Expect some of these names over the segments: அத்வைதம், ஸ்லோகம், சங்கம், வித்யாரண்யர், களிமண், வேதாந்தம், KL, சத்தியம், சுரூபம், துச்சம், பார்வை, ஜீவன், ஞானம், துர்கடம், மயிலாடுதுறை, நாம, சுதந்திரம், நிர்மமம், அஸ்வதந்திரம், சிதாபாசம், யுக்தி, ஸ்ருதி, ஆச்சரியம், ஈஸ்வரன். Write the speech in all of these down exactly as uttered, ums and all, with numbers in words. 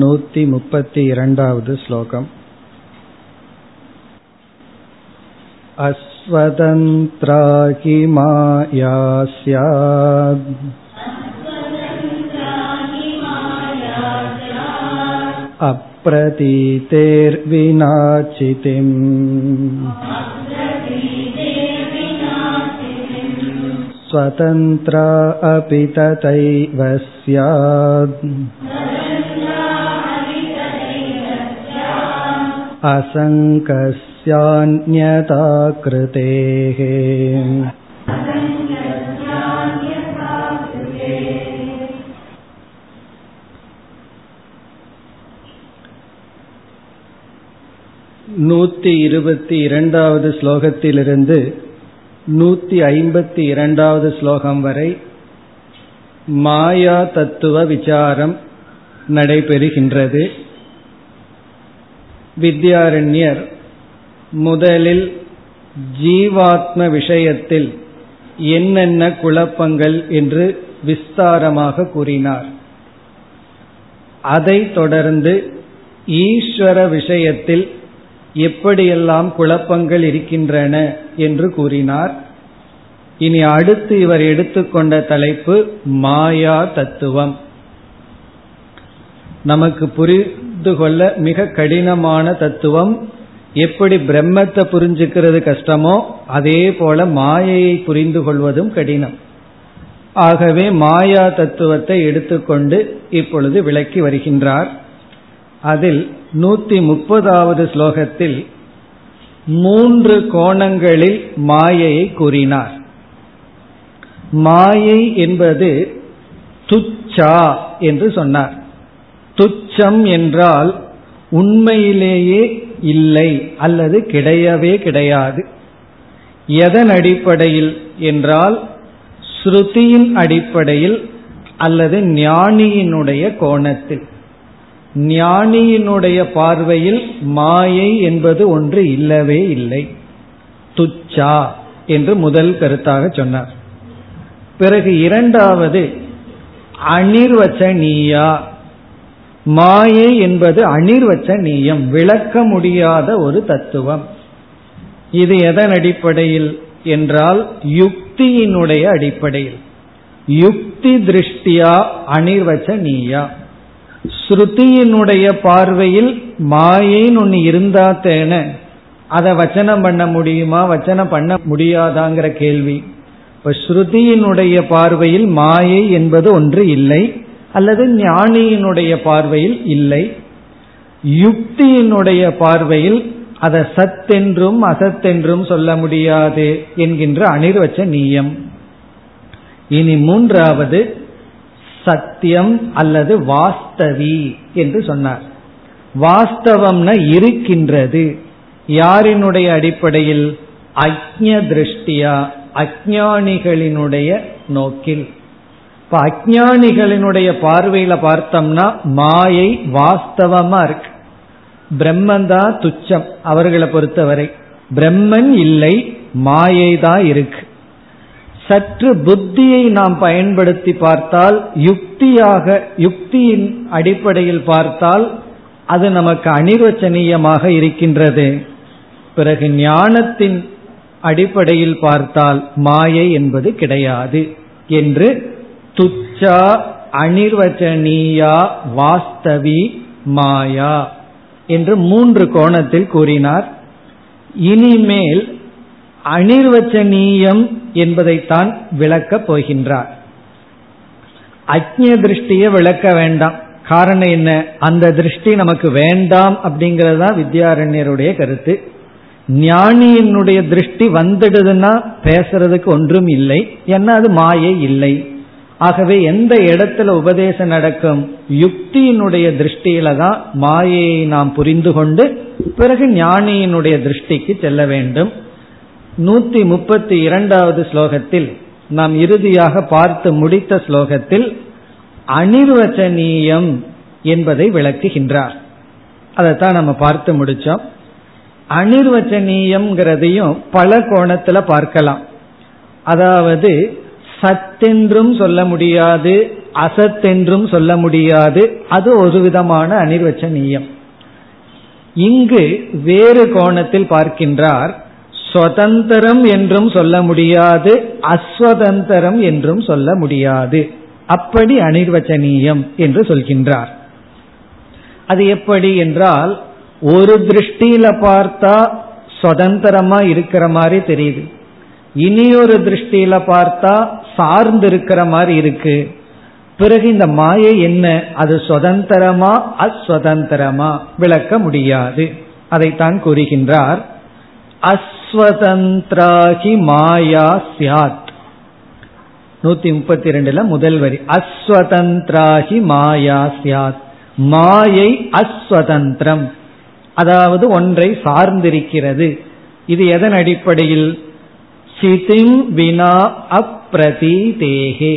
நூத்தி முப்பத்தி இரண்டாவது ஸ்லோகம். அஸ்வதந்திராகி மாயா ஸ்யாத் அப்ரதீதேர் விநாசிதிம் ஸ்வதந்த்ரா அபி ததைவ ஸ்யாத் அசங்கஸ்ய அந்யதா க்ருதேஹ. நூத்தி இருபத்தி இரண்டாவது ஸ்லோகத்திலிருந்து நூத்தி ஐம்பத்தி இரண்டாவது ஸ்லோகம் வரை மாயா தத்துவ விசாரம் நடைபெறுகின்றது. வித்யாரண்யர் முதலில் ஜீவாத்ம விஷயத்தில் என்னென்ன குழப்பங்கள் என்று விஸ்தாரமாக கூறினார். அதை தொடர்ந்து ஈஸ்வர விஷயத்தில் எப்படியெல்லாம் குழப்பங்கள் இருக்கின்றன என்று கூறினார். இனி அடுத்து இவர் எடுத்துக்கொண்ட தலைப்பு மாயா தத்துவம். நமக்கு புரிந்து கொள்ள மிக கடினமான தத்துவம். எப்படி பிரம்மத்தை புரிஞ்சுக்கிறது கஷ்டமோ அதே போல மாயையை புரிந்து கொள்வதும் கடினம். ஆகவே மாயா தத்துவத்தை எடுத்துக்கொண்டு இப்பொழுது விளக்கி வருகின்றார். அதில் நூத்தி முப்பதாவது ஸ்லோகத்தில் மூன்று கோணங்களில் மாயையை கூறினார். மாயை என்பது துச்சா என்று சொன்னார். துச்சம் என்றால் உண்மையிலேயே இல்லை அல்லது கிடையவே கிடையாது. எதன் அடிப்படையில் என்றால் ஸ்ருதியின் அடிப்படையில் அல்லது ஞானியினுடைய கோணத்தில். ஞானியினுடைய பார்வையில் மாயை என்பது ஒன்று இல்லவே இல்லை. துச்சா என்று முதல் கருத்தாக சொன்னார். பிறகு இரண்டாவது அனிர்வசனீயா, மாயை என்பது அனிர்வசனீயம், விளக்க முடியாத ஒரு தத்துவம். இது எதன் அடிப்படையில் என்றால் யுக்தியினுடைய அடிப்படையில். யுக்தி திருஷ்டியா அனிர்வசனீயா, ஸ்ருதியினுடைய பார்வையில் மாயைன்னு ஒன்று இருந்தா தேன அதை வச்சனம் பண்ண முடியுமா வச்சனம் பண்ண முடியாதாங்கிற கேள்வி. இப்போ ஸ்ருதியினுடைய பார்வையில் மாயை என்பது ஒன்று இல்லை அல்லது ஞானியினுடைய பார்வையில் இல்லை. யுக்தியினுடைய பார்வையில் அதை சத்தென்றும் அசத்தென்றும் சொல்ல முடியாது என்கின்ற அனிர்வசனீயம். இனி மூன்றாவது சத்தியம் அல்லது வாஸ்தவி என்று சொன்னார். வாஸ்தவம்னா இருக்கின்றது. யாரினுடைய அடிப்படையில்? அக்ஞ திருஷ்டியா, அஞ்ஞானிகளினுடைய நோக்கில். இப்ப அஞ்ஞானிகளினுடைய பார்வையில பார்த்தோம்னா மாயை வாஸ்தவமா இருக்கு. பிரம்மந்தா துச்சம். அவர்களை பொறுத்தவரை பிரம்மன் இல்லை, மாயை தான் இருக்கு. சற்று புத்தியை நாம் பயன்படுத்தி பார்த்தால், யுக்தியாக யுக்தியின் அடிப்படையில் பார்த்தால் அது நமக்கு அனிர்வசனீயமாக இருக்கின்றது. பிறகு ஞானத்தின் அடிப்படையில் பார்த்தால் மாயை என்பது கிடையாது என்று துச்சா அனிர்வசனீயா வாஸ்தவி மாயா என்று மூன்று கோணத்தில் கூறினார். இனிமேல் அனிர்வசனீயம் என்பதைத்தான் விளக்கப் போகின்றார். அக்ஞ திருஷ்டியை விளக்க வேண்டாம். காரணம் என்ன? அந்த திருஷ்டி நமக்கு வேண்டாம் அப்படிங்கறதுதான் வித்யாரண்யருடைய கருத்து. ஞானியினுடைய திருஷ்டி வந்துடுதுன்னா பேசுறதுக்கு ஒன்றும் இல்லை, ஏன்னா அது மாயை இல்லை. ஆகவே எந்த இடத்துல உபதேசம் நடக்கும்? யுக்தியினுடைய திருஷ்டியில தான் மாயையை நாம் புரிந்து கொண்டு பிறகு ஞானியினுடைய திருஷ்டிக்கு செல்ல வேண்டும். நூத்தி முப்பத்தி இரண்டாவது ஸ்லோகத்தில் நாம் இறுதியாக பார்த்து முடித்த ஸ்லோகத்தில் அனிர்வசனீயம் என்பதை விளக்குகின்றார். அதைத்தான் நம்ம பார்த்து முடிச்சோம். அனிர்வசனீயம்ங்கிறதையும் பல கோணத்துல பார்க்கலாம். அதாவது சத்தென்றும் சொல்ல முடியாது, அசத் என்றும் சொல்ல முடியாது, அது ஒரு விதமான அனிர்வசனீயம். இங்கு வேறு கோணத்தில் பார்க்கின்றார், சுதந்திரம் என்றும் சொல்ல முடியாது, அஸ்வதந்திரம் என்றும் சொல்ல முடியாது, அப்படி அனிர்வசனீயம் என்று சொல்கின்றார். அது எப்படி என்றால், ஒரு திருஷ்டியில பார்த்தா சுதந்திரமா இருக்கிற மாதிரி தெரியுது, இனியொரு திருஷ்டியில பார்த்தா சார்ந்து இருக்கிற மாதிரி இருக்கு. பிறகு இந்த மாயை என்ன, அது சுதந்திரமா அஸ்வதந்திரமா விளக்க முடியாது. அதைத்தான் கூறுகின்றார். அஸ்வதந்திராகி மாயா ஸ்யாத், நூத்தி முப்பத்தி இரண்டுல முதல் வரி, அஸ்வதந்திராகி மாயா ஸ்யாத், மாயை அஸ்வதந்திரம், அதாவது ஒன்றை சார்ந்திருக்கிறது. இது எதன் அடிப்படையில்? சிதிம் வினா அப்ரதீதேஹே,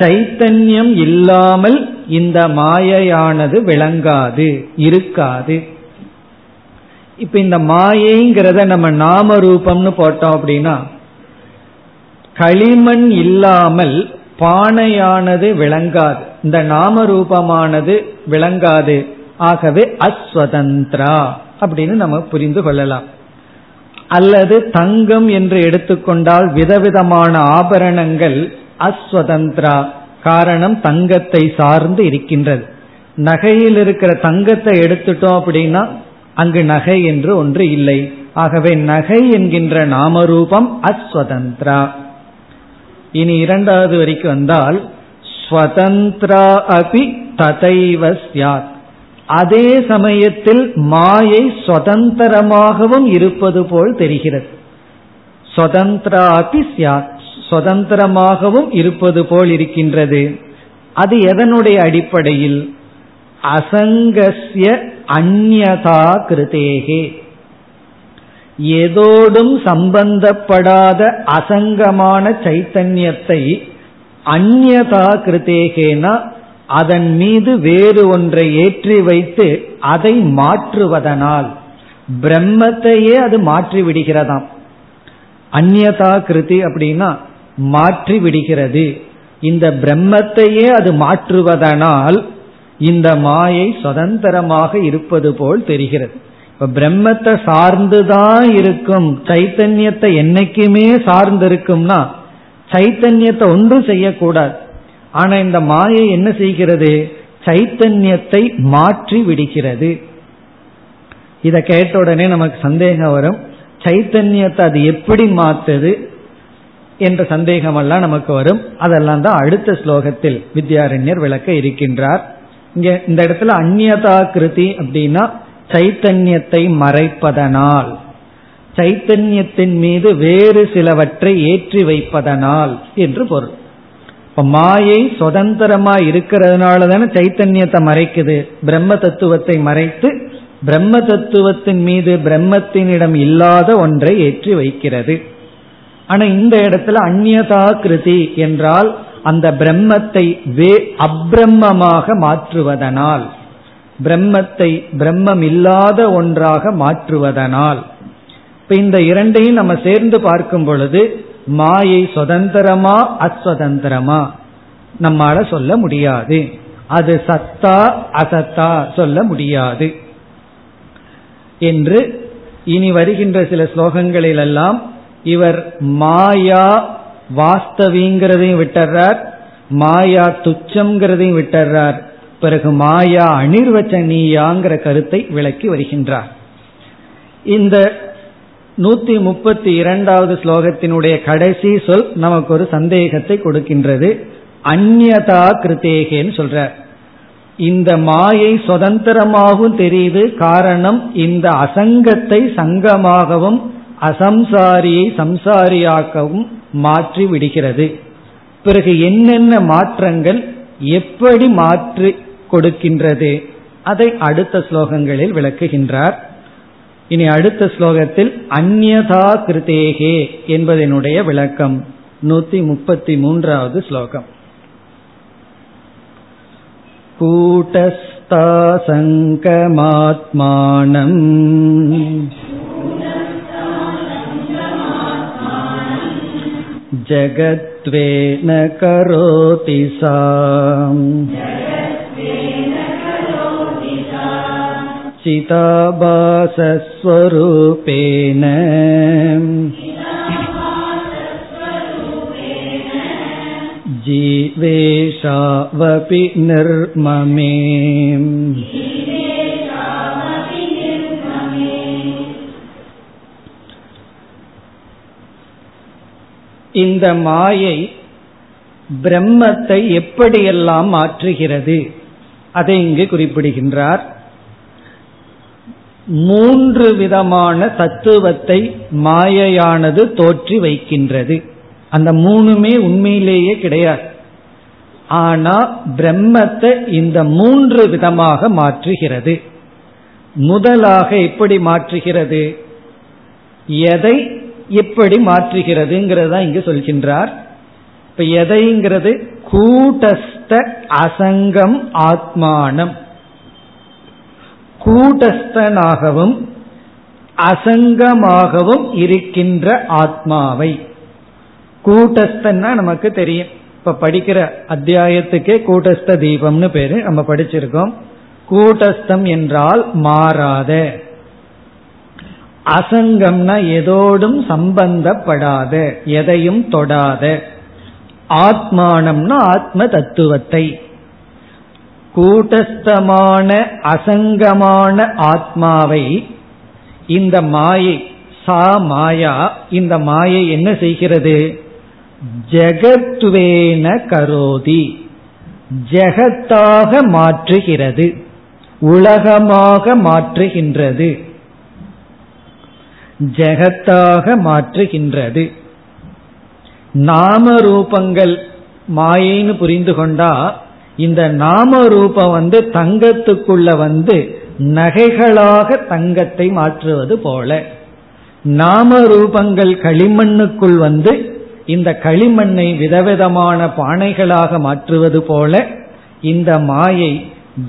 சைத்தன்யம் இல்லாமல் இந்த மாயையானது விளங்காது, இருக்காது. இப்ப இந்த மாயைங்கிறத நம்ம நாம ரூபம்னு போட்டோம் அப்படின்னா, களிமண் இல்லாமல் பானையானது விளங்காது, இந்த நாம ரூபமானது விளங்காது. ஆகவே அஸ்வதந்திரா அப்படின்னு நம்ம புரிந்து கொள்ளலாம். அல்லது தங்கம் என்று எடுத்துக்கொண்டால் விதவிதமான ஆபரணங்கள் அஸ்வதந்திரா, காரணம் தங்கத்தை சார்ந்து இருக்கின்றது. நகையில் இருக்கிற தங்கத்தை எடுத்துட்டோம் அப்படின்னா அங்கு நகை என்று ஒன்று இல்லை. ஆகவே நகை என்கின்ற நாமரூபம் அஸ்வதந்திரா. இனி இரண்டாவது வரைக்கு வந்தால், ஸ்வதந்திரா அபி ததைவ ஸ்யாத், அதே சமயத்தில் மாயை சுதந்திரமாகவும் இருப்பது போல் தெரிகிறது. சுதந்திரா அபி ஸ்யாத், சுதந்திரமாகவும் இருப்பது போல் இருக்கின்றது. அது எதனுடைய அடிப்படையில்? அசங்கஸ்ய அந்யதா கிருதேகே, ஏதோடும் சம்பந்தப்படாத அசங்கமான சைத்தன்யத்தை அந்யதா கிருதேகேனா அதன் மீது வேறு ஒன்றை ஏற்றி வைத்து அதை மாற்றுவதனால், பிரம்மத்தையே அது மாற்றி விடுகிறதாம். அந்யதா கிருதி அப்படின்னா மாற்றி விடுகிறது. இந்த பிரம்மத்தையே அது மாற்றுவதனால் இந்த மாயை சுதந்திரமாக இருப்பது போல் தெரிகிறது. இப்ப பிரம்மத்தை சார்ந்துதான் இருக்கும், சைத்தன்யத்தை என்னைக்குமே சார்ந்திருக்கும்னா சைத்தன்யத்தை ஒன்றும் செய்யக்கூடாது. ஆனா இந்த மாயை என்ன செய்கிறது? சைத்தன்யத்தை மாற்றி விடுகிறது. இத கேட்ட உடனே நமக்கு சந்தேகம் வரும், சைத்தன்யத்தை அது எப்படி மாற்றுது என்ற சந்தேகமெல்லாம் நமக்கு வரும். அதெல்லாம் தான் அடுத்த ஸ்லோகத்தில் வித்யாரண்யர் விளக்க இருக்கின்றார். இங்க இந்த இடத்துல அந்யதா கிருதி அப்படின்னா சைத்தன்யத்தை மறைப்பதனால், சைத்தன்யத்தின் மீது வேறு சிலவற்றை ஏற்றி வைப்பதனால் என்று பொருள். மாயை சுதந்திரமா இருக்கிறதுனால தானே சைத்தன்யத்தை மறைக்குது, பிரம்ம தத்துவத்தை மறைத்து பிரம்ம தத்துவத்தின் மீது பிரம்மத்தினிடம் இல்லாத ஒன்றை ஏற்றி வைக்கிறது. ஆனா இந்த இடத்துல அந்யதா கிருதி என்றால் அந்த பிரம்மத்தை வே அப்ரம்மமாக மாற்றுவதனால், பிரம்மத்தை பிரம்மம் இல்லாத ஒன்றாக மாற்றுவதனால். இப்ப இந்த இரண்டையும் நம்ம சேர்ந்து பார்க்கும் பொழுது மாயை சுதந்திரமா அஸ்வதந்திரமா நம்மால சொல்ல முடியாது, அது சத்தா அசத்தா சொல்ல முடியாது என்று இனி வருகின்ற சில ஸ்லோகங்களிலெல்லாம் இவர் மாயா வாஸ்தவிங்கிறதையும் விட்டுறார், மாயா துச்சம்ங்கிறதையும் விட்டுறார், பிறகு மாயா அனிர்வசனீயாங்கிற கருத்தை விளக்கி வருகின்றார். இந்த நூத்தி முப்பத்தி இரண்டாவது ஸ்லோகத்தினுடைய கடைசி சொல் நமக்கு ஒரு சந்தேகத்தை கொடுக்கின்றது. அந்யதா கிருதேகேன்னு சொல்ற, இந்த மாயை சுதந்திரமாகவும் தெரியுது, காரணம் இந்த அசங்கத்தை சங்கமாகவும் அசம்சாரியை சம்சாரியாகவும் மாற்றி விடுகிறது. பிறகு என்னென்ன மாற்றங்கள், எப்படி மாற்றி கொடுக்கின்றது, அதை அடுத்த ஸ்லோகங்களில் விளக்குகின்றார். இனி அடுத்த ஸ்லோகத்தில் அந்யதா கிருதேகே என்பதனுடைய விளக்கம், நூத்தி முப்பத்தி மூன்றாவது ஸ்லோகம். கூடஸ்தாசங்கமாத்மானம் ஜெகத் ஜகத்வேன கரோதி சாம் சிதாபாசஸ்வரூபேன ஜீவேஷாவபி நிர்மமே. இந்த மாயை பிரம்மத்தை எப்படியெல்லாம் மாற்றுகிறது அதை இங்கு குறிப்பிடுகின்றார். மூன்று விதமான தத்துவத்தை மாயையானது தோற்றி வைக்கின்றது. அந்த மூணுமே உண்மையிலேயே கிடையாது. ஆனா பிரம்மத்தை இந்த மூன்று விதமாக மாற்றுகிறது. முதலாக எப்படி மாற்றுகிறது, எதை எப்படி மாற்றுகிறதுங்கிறதா இங்கு சொல்கின்றார். இப்ப எதைங்கிறது, கூடஸ்த அசங்கம் ஆத்மானம். கூடஸ்தனாகவும் அசங்கமாகவும் இருக்கின்ற ஆத்மாவை, கூடஸ்தன்னா நமக்கு தெரியும், இப்ப படிக்கிற அத்தியாயத்துக்கே கூடஸ்த தீபம்னு பேரு, நம்ம படிச்சிருக்கோம். கூடஸ்தம் என்றால் மாறாத, அசங்கம்னா எதோடும் சம்பந்தப்படாத, எதையும் தொடாத, ஆத்மானம்னா ஆத்ம தத்துவத்தை. கூடஸ்தமான அசங்கமான ஆத்மாவை இந்த மாயை, சா மாயா, இந்த மாயை என்ன செய்கிறது, ஜெகத்வேன கரோதி, ஜெகத்தாக மாற்றுகிறது, உலகமாக மாற்றுகின்றது, ஜெகத்தாக மாற்றுகின்றது. நாம ரூபங்கள் மாயைன்னு புரிந்து கொண்டா, இந்த நாம ரூபம் வந்து தங்கத்துக்குள்ள வந்து நகைகளாக தங்கத்தை மாற்றுவது போல, நாம ரூபங்கள் களிமண்ணுக்குள் வந்து இந்த களிமண்ணை விதவிதமான பானைகளாக மாற்றுவது போல, இந்த மாயை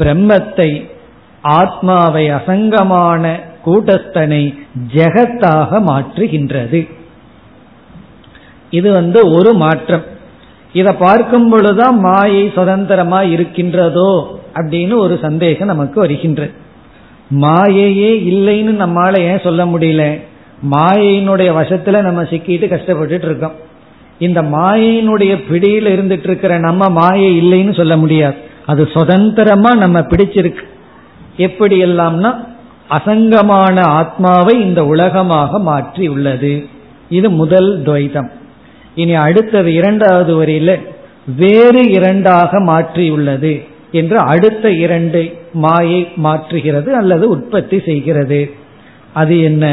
பிரம்மத்தை, ஆத்மாவை, அசங்கமான கூடஸ்தனை ஜெகத்தாக மாற்றுகின்றது. இது வந்து ஒரு மாற்றம். இதை பார்க்கும் பொழுதுதான் மாயை சுதந்திரமா இருக்கின்றதோ அப்படின்னு ஒரு சந்தேகம் நமக்கு வருகின்றது. மாயையே இல்லைன்னு நம்மால ஏன் சொல்ல முடியல? மாயையினுடைய வசத்துல நம்ம சிக்கிட்டு கஷ்டப்பட்டுட்டு இருக்கோம். இந்த மாயையினுடைய பிடியில இருந்துட்டு இருக்கிற நம்ம மாயை இல்லைன்னு சொல்ல முடியாது. அது சுதந்திரமா நம்ம பிடிச்சிருக்கு. எப்படி எல்லாம்னா, அசங்கமான ஆத்மாவை இந்த உலகமாக மாற்றி உள்ளது. இது முதல் துவைதம். இனி அடுத்தது இரண்டாவது வரையில வேறு இரண்டாக மாற்றியுள்ளது என்று அடுத்த இரண்டு மாயை மாற்றுகிறது அல்லது உற்பத்தி செய்கிறது. அது என்ன,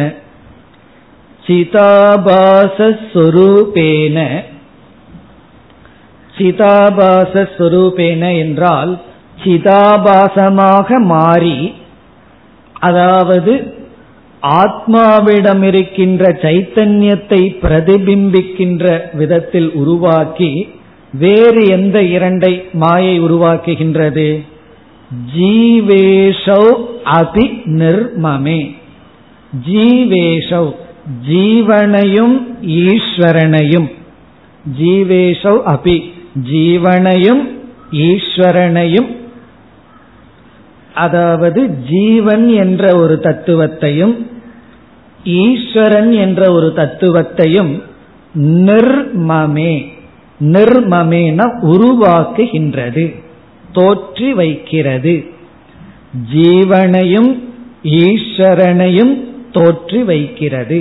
சிதாபாசஸ்வரூபேன. சிதாபாசஸ்வரூபேன என்றால் சிதாபாசமாக மாறி, அதாவது ஆத்மாவிடம் இருக்கின்ற சைத்தன்யத்தை பிரதிபிம்பிக்கின்ற விதத்தில் உருவாக்கி, வேறு எந்த இரண்டை மாயை உருவாக்குகின்றது, ஜீவேஷௌ அபி நிர்மமே. ஜீவேஷௌ, ஜீவனையும் ஈஸ்வரனையும், ஜீவேஷௌ அபி ஜீவனையும் ஈஸ்வரனையும், அதாவது ஜீவன் என்ற ஒரு தத்துவத்தையும் ஈஸ்வரன் என்ற ஒரு தத்துவத்தையும் நிர்மமே, நிர்மமேன உருவாக்குகின்றது, தோற்றி வைக்கிறது. ஜீவனையும் ஈஸ்வரனையும் தோற்றி வைக்கிறது,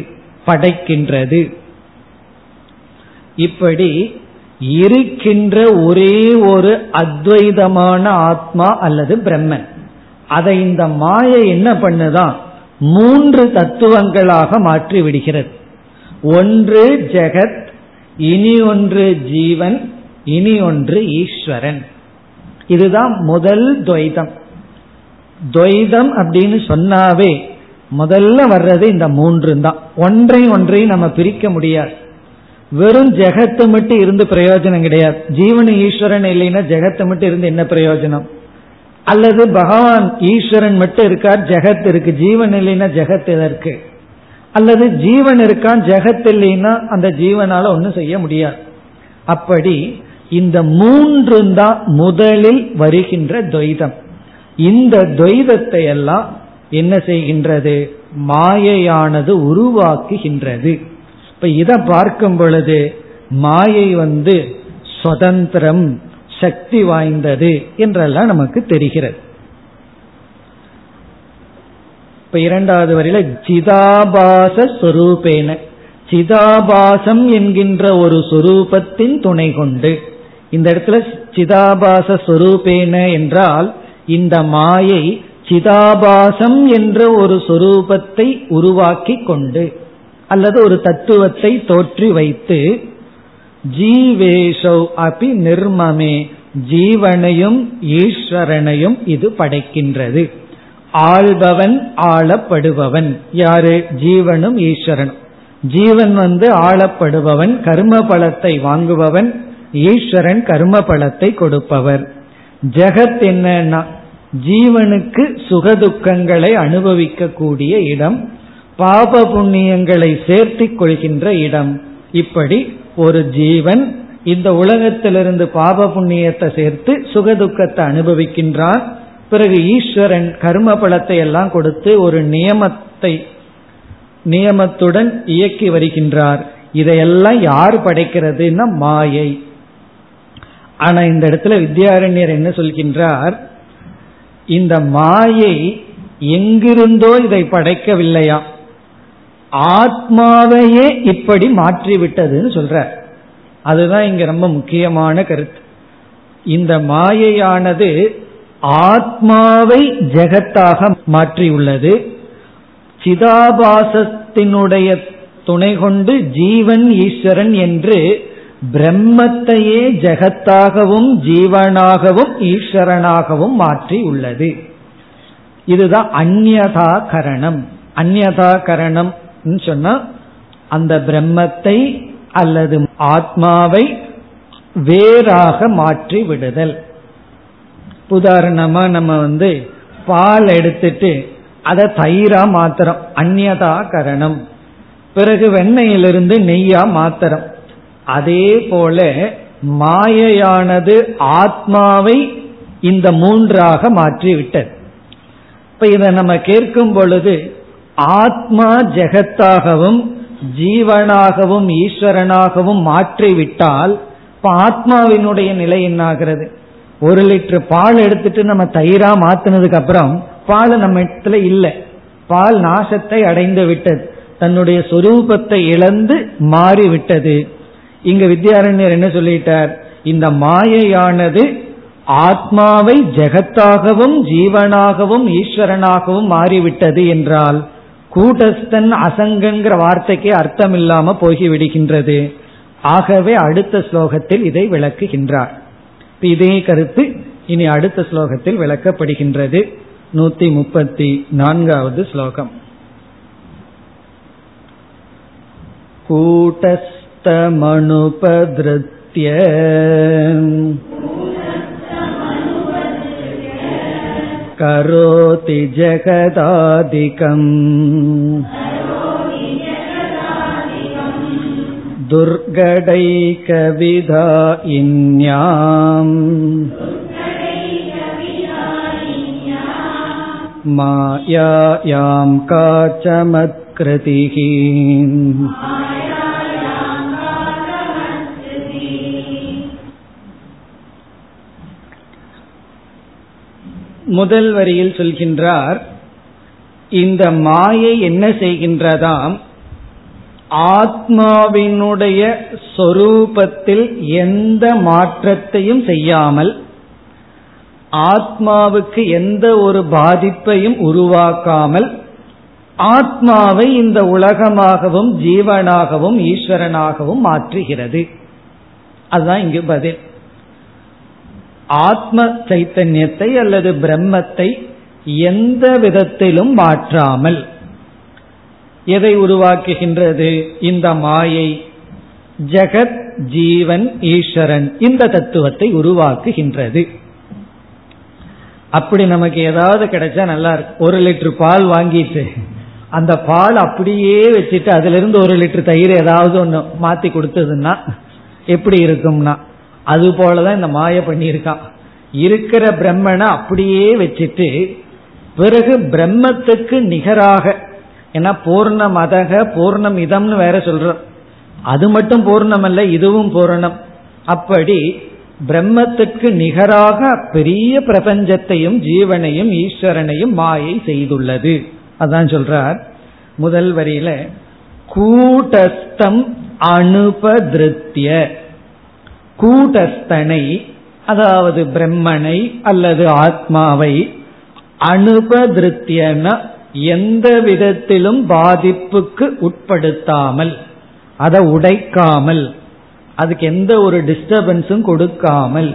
படைக்கின்றது. இப்படி இருக்கின்ற ஒரே ஒரு அத்வைதமான ஆத்மா அல்லது பிரம்மன், அதை இந்த மாயை என்ன பண்ணுதான், மூன்று தத்துவங்களாக மாற்றி விடுகிறது. ஒன்று ஜெகத், இனி ஒன்று ஜீவன், இனி ஒன்று ஈஸ்வரன். இதுதான் முதல் துவைதம். துவைதம் அப்படின்னு சொன்னாவே முதல்ல வர்றது இந்த மூன்று தான். ஒன்றை ஒன்றையும் நம்ம பிரிக்க முடியாது. வெறும் ஜெகத்து மட்டும் இருந்து பிரயோஜனம் கிடையாது. ஜீவன் ஈஸ்வரன் இல்லைன்னா ஜெகத்து மட்டும் இருந்து என்ன பிரயோஜனம்? அல்லது பகவான் ஈஸ்வரன் மட்டும் இருக்கார், ஜெகத் இருக்கு, ஜீவன் இல்லைன்னா ஜெகத் எதற்கு? அல்லது ஜீவன் இருக்கான், ஜெகத் இல்லைன்னா அந்த ஜீவனால ஒன்னும் செய்ய முடியாது. அப்படி இந்த மூன்று தான் முதலில் வருகின்ற துவைதம். இந்த துவைதத்தை எல்லாம் என்ன செய்கின்றது? மாயையானது உருவாக்குகின்றது. இப்ப இத பார்க்கும் பொழுது மாயை வந்து சுதந்திரம், சக்தி வாய்ந்தது என்றெல்லாம் நமக்கு தெரிகிறது. இப்ப இரண்டாவது வரையில சிதாபாச சுரூபேன, சிதாபாசம் என்கின்ற ஒரு சுரூபத்தின் துணை கொண்டு. இந்த இடத்துல சிதாபாச சுரூபேன என்றால் இந்த மாயை சிதாபாசம் என்ற ஒரு சுரூபத்தை உருவாக்கி கொண்டு அல்லது ஒரு தத்துவத்தை தோற்றி வைத்து ஜீவேஷௌ அபி நிர்மமே, ஜீவனையும் ஈஸ்வரனையும் இது படைக்கின்றது. ஆள்பவன் ஆளப்படுபவன் யாரு? ஜீவனும் ஈஸ்வரனும். ஜீவன் வந்து ஆளப்படுபவன், கர்ம பலத்தை வாங்குபவன். ஈஸ்வரன் கர்ம பலத்தை கொடுப்பவர். ஜெகத் என்னன்னா ஜீவனுக்கு சுகதுக்கங்களை அனுபவிக்க கூடிய இடம், பாப புண்ணியங்களை சேர்த்து கொள்கின்ற இடம். இப்படி ஒரு ஜீவன் இந்த உலகத்திலிருந்து பாப புண்ணியத்தை சேர்த்து சுகதுக்கத்தை அனுபவிக்கின்றான். பிறகு ஈஸ்வரன் கர்ம பலத்தை எல்லாம் கொடுத்து ஒரு நியமத்தை நியமத்துடன் இயக்கி வருகின்றார். இதையெல்லாம் யார் படைக்கிறதுன்னா மாயை. ஆனா இந்த இடத்துல வித்யாரண்யர் என்ன சொல்கின்றார்? இந்த மாயை எங்கிருந்தோ இதை படைக்கவில்லையா, ஆத்மாவையே இப்படி மாற்றி விட்டதுன்னு சொல்ற. அதுதான் இங்க ரொம்ப முக்கியமான கருத்து. இந்த மாயையானது ஆத்மாவை ஜெகத்தாக மாற்றியுள்ளது. சிதாபாசத்தினுடைய துணை கொண்டு ஜீவன் ஈஸ்வரன் என்று பிரம்மத்தையே ஜெகத்தாகவும் ஜீவனாகவும் ஈஸ்வரனாகவும் மாற்றி உள்ளது. இதுதான் அந்யதா கரணம். அந்யதா கரணம் சொன்னா அந்த பிரம்மத்தை அல்லது ஆத்மாவை வேறாக மாற்றி விடுதல். உதாரணமா நம்ம வந்து பால் எடுத்துட்டு அதை தயிரா மாத்திரம், அந்யதா கரணம். பிறகு வெண்ணெயிலிருந்து நெய்யா மாத்திரம். அதே போல மாயையானது ஆத்மாவை இந்த மூன்றாக மாற்றிவிட்டது. இப்ப இதை நம்ம கேட்கும் பொழுது ஆத்மா ஜெகத்தாகவும் ஜீவனாகவும் ஈஸ்வரனாகவும் மாற்றிவிட்டால் இப்ப ஆத்மாவினுடைய நிலை என்ன ஆகிறது? ஒரு லிட்டர் பால் எடுத்துட்டு நம்ம தயிரா மாத்தினதுக்கு அப்புறம் பால் நம்ம இடத்துல இல்லை, பால் நாசத்தை அடைந்து விட்டது, தன்னுடைய சொரூபத்தை இழந்து மாறிவிட்டது. இங்க வித்யாரண்யர் என்ன சொல்லிட்டார்? இந்த மாயையானது ஆத்மாவை ஜெகத்தாகவும் ஜீவனாகவும் ஈஸ்வரனாகவும் மாறிவிட்டது என்றால் கூடஸ்தன் அசங்கங்கிற வார்த்தைக்கு அர்த்தம் இல்லாம போகிவிடுகின்றது. ஆகவே அடுத்த ஸ்லோகத்தில் இதை விளக்குகின்றார். இதே கருத்து இனி அடுத்த ஸ்லோகத்தில் விளக்கப்படுகின்றது. நூத்தி முப்பத்தி நான்காவது ஸ்லோகம். கூடஸ்தமனுபத்ருத்ய கரோதி ஜகதாதிகம் துர்கடைக விதாயின்யாம் மாயாயாம் காசமத்கிருதிஹி. முதல் வரியில் சொல்கின்றார், இந்த மாயை என்ன செய்கின்றதாம்? ஆத்மாவினுடைய சொரூபத்தில் எந்த மாற்றத்தையும் செய்யாமல், ஆத்மாவுக்கு எந்த ஒரு பாதிப்பையும் உருவாக்காமல், ஆத்மாவை இந்த உலகமாகவும் ஜீவனாகவும் ஈஸ்வரனாகவும் மாற்றுகிறது. அதுதான் இங்கு பதில். ஆத்ம சைத்தன்யத்தை அல்லது பிரம்மத்தை எந்த விதத்திலும் மாற்றாமல் எதை உருவாக்குகின்றது? இந்த மாயை ஜெகத், ஜீவன், ஈஸ்வரன் இந்த தத்துவத்தை உருவாக்குகின்றது. அப்படி நமக்கு ஏதாவது கிடைச்சா நல்லா இருக்கு. ஒரு லிட்டர் பால் வாங்கிட்டு அந்த பால் அப்படியே வச்சுட்டு அதுல இருந்து ஒரு லிட்டர் தயிர் ஏதாவது ஒன்று மாத்தி கொடுத்ததுன்னா எப்படி இருக்கும்னா அது போலதான் இந்த மாய பண்ணியிருக்கான். இருக்கிற பிரம்மனை அப்படியே வச்சுட்டு பிறகு பிரம்மத்துக்கு நிகராக, ஏன்னா பூர்ணம் அதக பூர்ணம் இதம்னு வேற சொல்றோம், அது மட்டும் பூர்ணம் அல்ல இதுவும் பூர்ணம். அப்படி பிரம்மத்துக்கு நிகராக பெரிய பிரபஞ்சத்தையும் ஜீவனையும் ஈஸ்வரனையும் மாயை செய்துள்ளது. அதான் சொல்றார் முதல் வரியில, கூடஸ்தம் அனுபதிருத்திய, கூடஸ்தனை அதாவது பிரம்மனை அல்லது ஆத்மாவை, அனுபதிருத்தியன எந்த விதத்திலும் பாதிப்புக்கு உட்படுத்தாமல், அதை உடைக்காமல், அதுக்கு எந்த ஒரு டிஸ்டர்பன்ஸும் கொடுக்காமல்.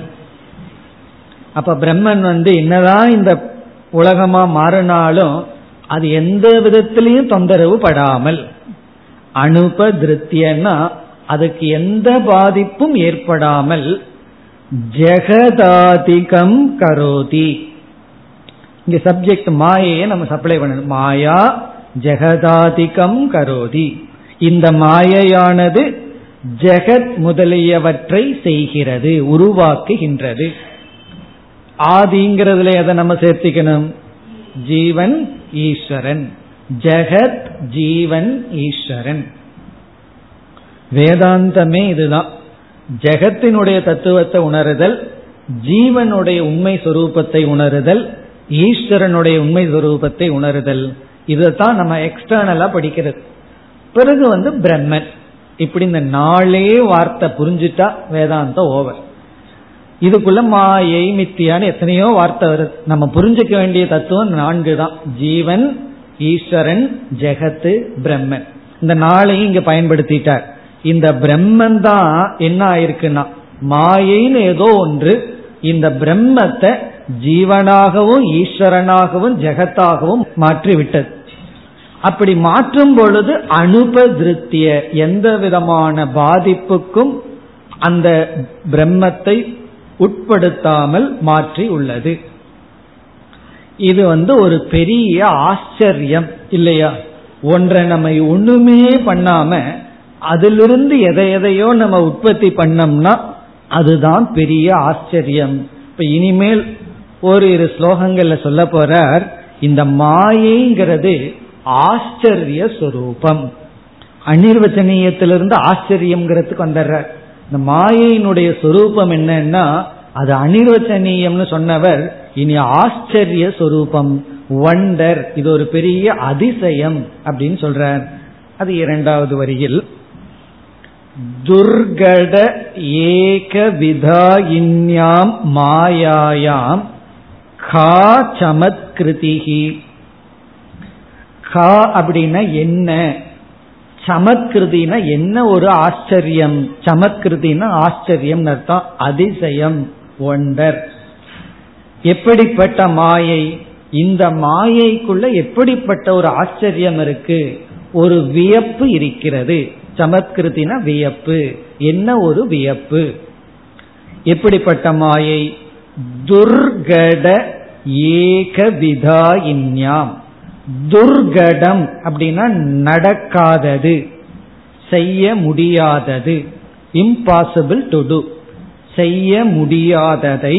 அப்ப பிரம்மன் வந்து என்னதான் இந்த உலகமா மாறினாலும் அது எந்த விதத்திலையும் தொந்தரவு படாமல், அனுபதிருத்தியன்னா அதுக்கு எந்த பாதிப்பும் ஏற்படாமல், ஜெகதாதிகம் கரோதி. இங்க சப்ஜெக்ட் மாயையை நம்ம சப்ளை பண்ணணும். மாயா ஜெகதாதிகம் கரோதி, இந்த மாயையானது ஜெகத் முதலியவற்றை செய்கிறது, உருவாக்குகின்றது. ஆதிங்கிறதுல எதை நம்ம சேர்த்திக்கணும்? ஜீவன் ஈஸ்வரன், ஜெகத் ஜீவன் ஈஸ்வரன். வேதாந்தமே இதுதான், ஜெகத்தினுடைய தத்துவத்தை உணருதல், ஜீவனுடைய உண்மை சொரூபத்தை உணருதல், ஈஸ்வரனுடைய உண்மை சொரூபத்தை உணருதல். இதுதான் நம்ம எக்ஸ்டர்னலா படிக்கிறது. பிறகு வந்து பிரம்மன். இப்படி இந்த நாளே வார்த்தை புரிஞ்சுட்டா வேதாந்தம் ஓவர். இதுக்குள்ள மாயை மித்தியான்னு எத்தனையோ வார்த்தை வருது. நம்ம புரிஞ்சுக்க வேண்டிய தத்துவம் நான்கு தான், ஜீவன் ஈஸ்வரன் ஜெகத்து பிரம்மன். இந்த நாளையும் இங்க பயன்படுத்திட்டார். இந்த பிரம்மன் தான் என்ன ஆயிருக்குன்னா மாயைன்னு ஏதோ ஒன்று இந்த பிரம்மத்தை ஜீவனாகவும் ஈஸ்வரனாகவும் ஜெகத்தாகவும் மாற்றி விட்டது. அப்படி மாற்றும் பொழுது அனுபதிருத்திய எந்த விதமான பாதிப்புக்கும் அந்த பிரம்மத்தை உட்படுத்தாமல் மாற்றி உள்ளது. இது வந்து ஒரு பெரிய ஆச்சரியம் இல்லையா? ஒன்றை நம்ம ஒண்ணுமே பண்ணாம அதிலிருந்து எதை எதையோ நம்ம உற்பத்தி பண்ணோம்னா அதுதான் பெரிய ஆச்சரியம். இப்ப இனிமேல் ஒரு இரு ஸ்லோகங்கள்ல சொல்ல போறார், இந்த மாயைங்கிறது ஆச்சரிய சொரூபம். அனிர்வசனீயத்திலிருந்து ஆச்சரியம்ங்கிறதுக்கு வந்துடுறார். இந்த மாயையினுடைய சொரூபம் என்னன்னா அது அனிர்வசனீயம்னு சொன்னவர் இனி ஆச்சரிய சொரூபம், வண்டர், இது ஒரு பெரிய அதிசயம் அப்படின்னு சொல்றார். அது இரண்டாவது வரியில், துர்கட ஏகவிதாயின்யாம் மாயாயாம் கா சமத்கிருதிஹி. கா அப்படின்னா என்ன, சமத்கிருதினா என்ன ஒரு ஆச்சரியம். சமத்கிருதினா ஆச்சரியம் அர்த்தம், அதிசயம், ஒண்டர். எப்படிப்பட்ட மாயை, இந்த மாயைக்குள்ள எப்படிப்பட்ட ஒரு ஆச்சரியம் இருக்கு, ஒரு வியப்பு இருக்கிறது. சமத்கிருதினா வியப்பு, என்ன ஒரு வியப்பு. எப்படிப்பட்ட மாயை, துர்கட ஏகவிதாயின்யாம். துர்கடம் அப்படின்னா நடக்காதது, செய்ய முடியாதது, இம்பாசிபிள் டு டூ, செய்ய முடியாததை,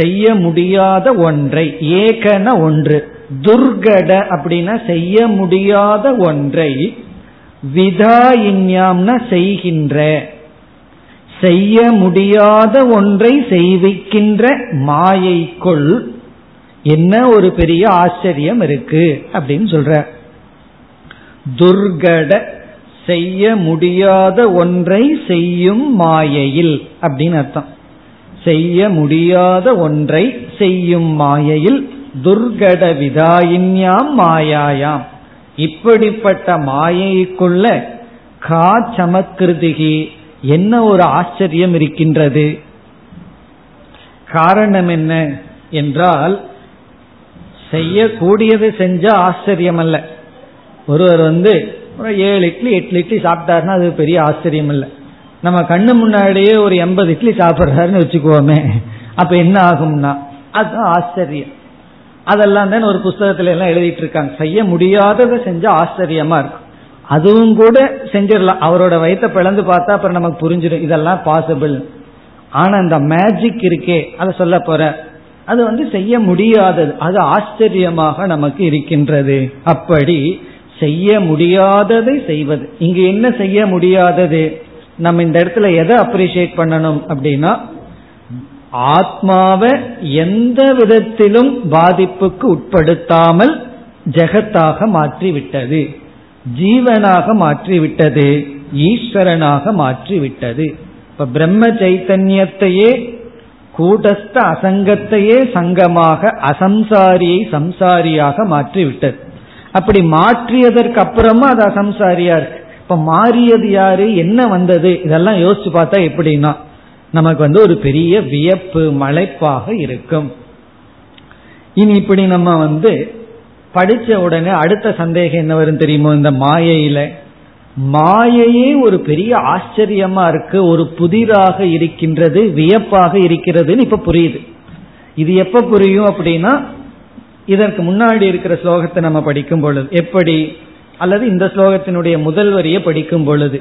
செய்ய முடியாத ஒன்றை. ஏகன ஒன்று, துர்கட அப்படின்னா செய்ய முடியாத ஒன்றை, விதாயின்யாம்னா செய்கின்ற, செய்ய முடியாத ஒன்றை செய்விக்கின்ற மாயைக்குள் என்ன ஒரு பெரிய ஆச்சரியம் இருக்கு அப்படின்னு சொல்ற. துர்கட செய்ய முடியாத ஒன்றை செய்யும் மாயையில் அப்படின்னு அர்த்தம். செய்ய முடியாத ஒன்றை செய்யும் மாயையில் துர்கட விதாயின்யாம் மாயாயாம். இப்படிப்பட்ட மாயைக்குள்ள கா சமத்கிருதிகி என்ன ஒரு ஆச்சரியம் இருக்கின்றது. காரணம் என்ன என்றால், செய்யக்கூடியது செஞ்சா ஆச்சரியம் அல்ல. ஒருவர் வந்து ஏழு இட்லி எட்டு இட்லி சாப்பிட்டாருன்னா அது பெரிய ஆச்சரியம் இல்லை. நம்ம கண்ணு முன்னாடியே ஒரு எண்பது இட்லி சாப்பிட்றாருன்னு வச்சுக்குவோமே, அப்ப என்ன ஆகும்னா அதுதான் ஆச்சரியம். அதெல்லாம் தான் ஒரு புஸ்தகத்துல எல்லாம் எழுதிட்டு இருக்காங்க, செய்ய முடியாததை செஞ்சா ஆச்சரியமா இருக்கும். அதுவும் கூட செஞ்சிடலாம். அவரோட வயிற்ற பிளந்து பார்த்தா அப்புறம் நமக்கு புரிஞ்சிடும் இதெல்லாம் பாசிபிள். ஆனா அந்த மேஜிக் இருக்கே அதை சொல்ல போற, அது வந்து செய்ய முடியாதது, அது ஆச்சரியமாக நமக்கு இருக்கின்றது. அப்படி செய்ய முடியாததை செய்வது. இங்கு என்ன செய்ய முடியாதது? நம்ம இந்த இடத்துல எதை அப்ரிஷியேட் பண்ணணும் அப்படின்னா, ஆத்மாவை எந்த விதத்திலும் பாதிப்புக்கு உட்படுத்தாமல் ஜெகத்தாக மாற்றிவிட்டது, ஜீவனாக மாற்றிவிட்டது, ஈஸ்வரனாக மாற்றிவிட்டது. இப்ப பிரம்ம சைத்தன்யத்தையே கூடஸ்த அசங்கத்தையே சங்கமாக, அசம்சாரியை சம்சாரியாக மாற்றிவிட்டது. அப்படி மாற்றியதற்கு அப்புறமா அது அசம்சாரியா இருக்கு. இப்ப மாறியது யாரு, என்ன வந்தது, இதெல்லாம் யோசிச்சு பார்த்தா எப்படின்னா நமக்கு வந்து ஒரு பெரிய வியப்பு மலைப்பாக இருக்கும். இனி இப்படி நம்ம வந்து படிச்ச உடனே அடுத்த சந்தேகம் என்ன வரும் தெரியுமோ, இந்த மாயையில மாயையே ஒரு பெரிய ஆச்சரியமா இருக்கு, ஒரு புதிராக இருக்கின்றது, வியப்பாக இருக்கிறதுன்னு இப்ப புரியுது. இது எப்ப புரியும் அப்படின்னா, இதற்கு முன்னாடி இருக்கிற ஸ்லோகத்தை நம்ம படிக்கும் பொழுது எப்படி, அல்லது இந்த ஸ்லோகத்தினுடைய முதல் வரியை படிக்கும் பொழுது,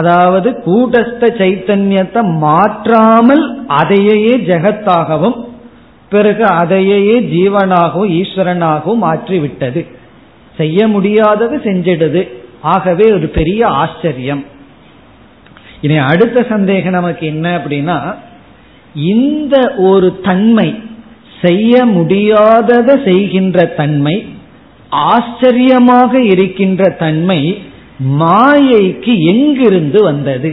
அதாவது கூடஸ்த சைத்தன்யத்தை மாற்றாமல் அதையே ஜெகத்தாகவும் பிறகு அதையே ஜீவனாகவும் ஈஸ்வரனாகவும் மாற்றிவிட்டது, செய்ய முடியாதது செஞ்சிடுது. ஆகவே ஒரு பெரிய ஆச்சரியம். இனி அடுத்த சந்தேகம் நமக்கு என்ன அப்படின்னா, இந்த ஒரு தன்மை, செய்ய முடியாததை செய்கின்ற தன்மை, ஆச்சரியமாக இருக்கின்ற தன்மை மாயைக்கு எங்கிருந்து வந்தது?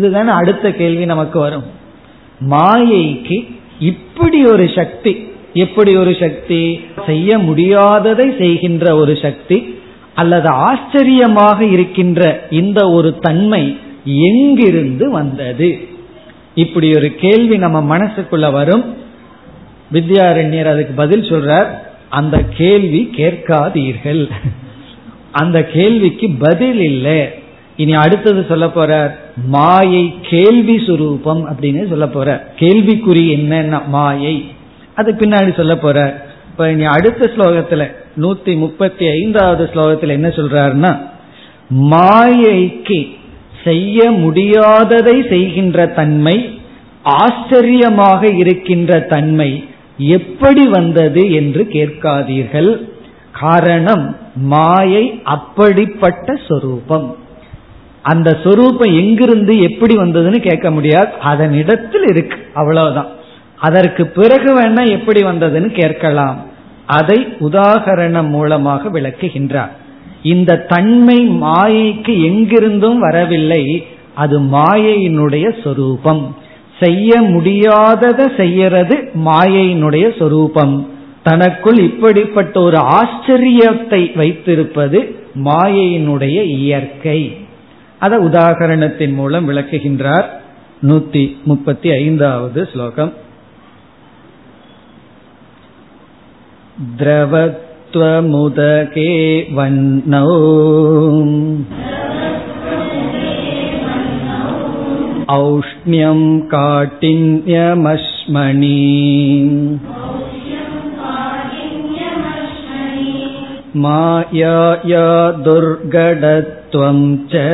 இதுதான் அடுத்த கேள்வி நமக்கு வரும். மாயைக்கு இப்படி ஒரு சக்தி, எப்படி ஒரு சக்தி, செய்ய முடியாததை செய்கின்ற ஒரு சக்தி அல்லது ஆச்சரியமாக இருக்கின்ற இந்த ஒரு தன்மை எங்கிருந்து வந்தது? இப்படி ஒரு கேள்வி நம்ம மனசுக்குள்ள வரும். வித்யாரண்யர் அதுக்கு பதில் சொல்றார், அந்த கேள்வி கேட்காதீர்கள், அந்த கேள்விக்கு பதில் இல்லை. இனி அடுத்தது சொல்ல போறார், மாயை கேள்வி சுரூபம் அப்படின்னு சொல்ல போறார். கேள்விக்குறி என்னன்னா மாயை, அது பின்னாடி சொல்ல போறார். இப்ப இனி அடுத்த ஸ்லோகத்துல நூத்தி முப்பத்தி ஐந்தாவது ஸ்லோகத்துல என்ன சொல்றாருன்னா, மாயைக்கு செய்ய முடியாததை செய்கின்ற தன்மை, ஆச்சரியமாக இருக்கின்ற தன்மை எப்படி வந்தது என்று கேட்காதீர்கள். காரணம், மாயை அப்படிப்பட்ட சொரூபம். அந்த சொரூபம் எங்கிருந்து எப்படி வந்ததுன்னு கேட்க முடியாது, அதனிடத்தில் இருக்கு, அவ்வளவுதான். அதற்கு பிறகு வேணா எப்படி வந்ததுன்னு கேட்கலாம். அதை உதாகரணம் மூலமாக விளக்குகின்றார். இந்த தன்மை மாயைக்கு எங்கிருந்தும் வரவில்லை, அது மாயையினுடைய சொரூபம். செய்ய முடியாததை செய்யறது மாயையினுடைய சொரூபம். தனக்குள் இப்படிப்பட்ட ஒரு ஆச்சரியத்தை வைத்திருப்பது மாயையினுடைய இயற்கை. அதை உதாகரணத்தின் மூலம் விளக்குகின்றார். நூத்தி முப்பத்தி ஐந்தாவது ஸ்லோகம். திரவத்வமுதகே வன்னோ ஔஷ்ண்யம் காட்டின்யமஸ்மணி மாயா துர்கடத்வம் ச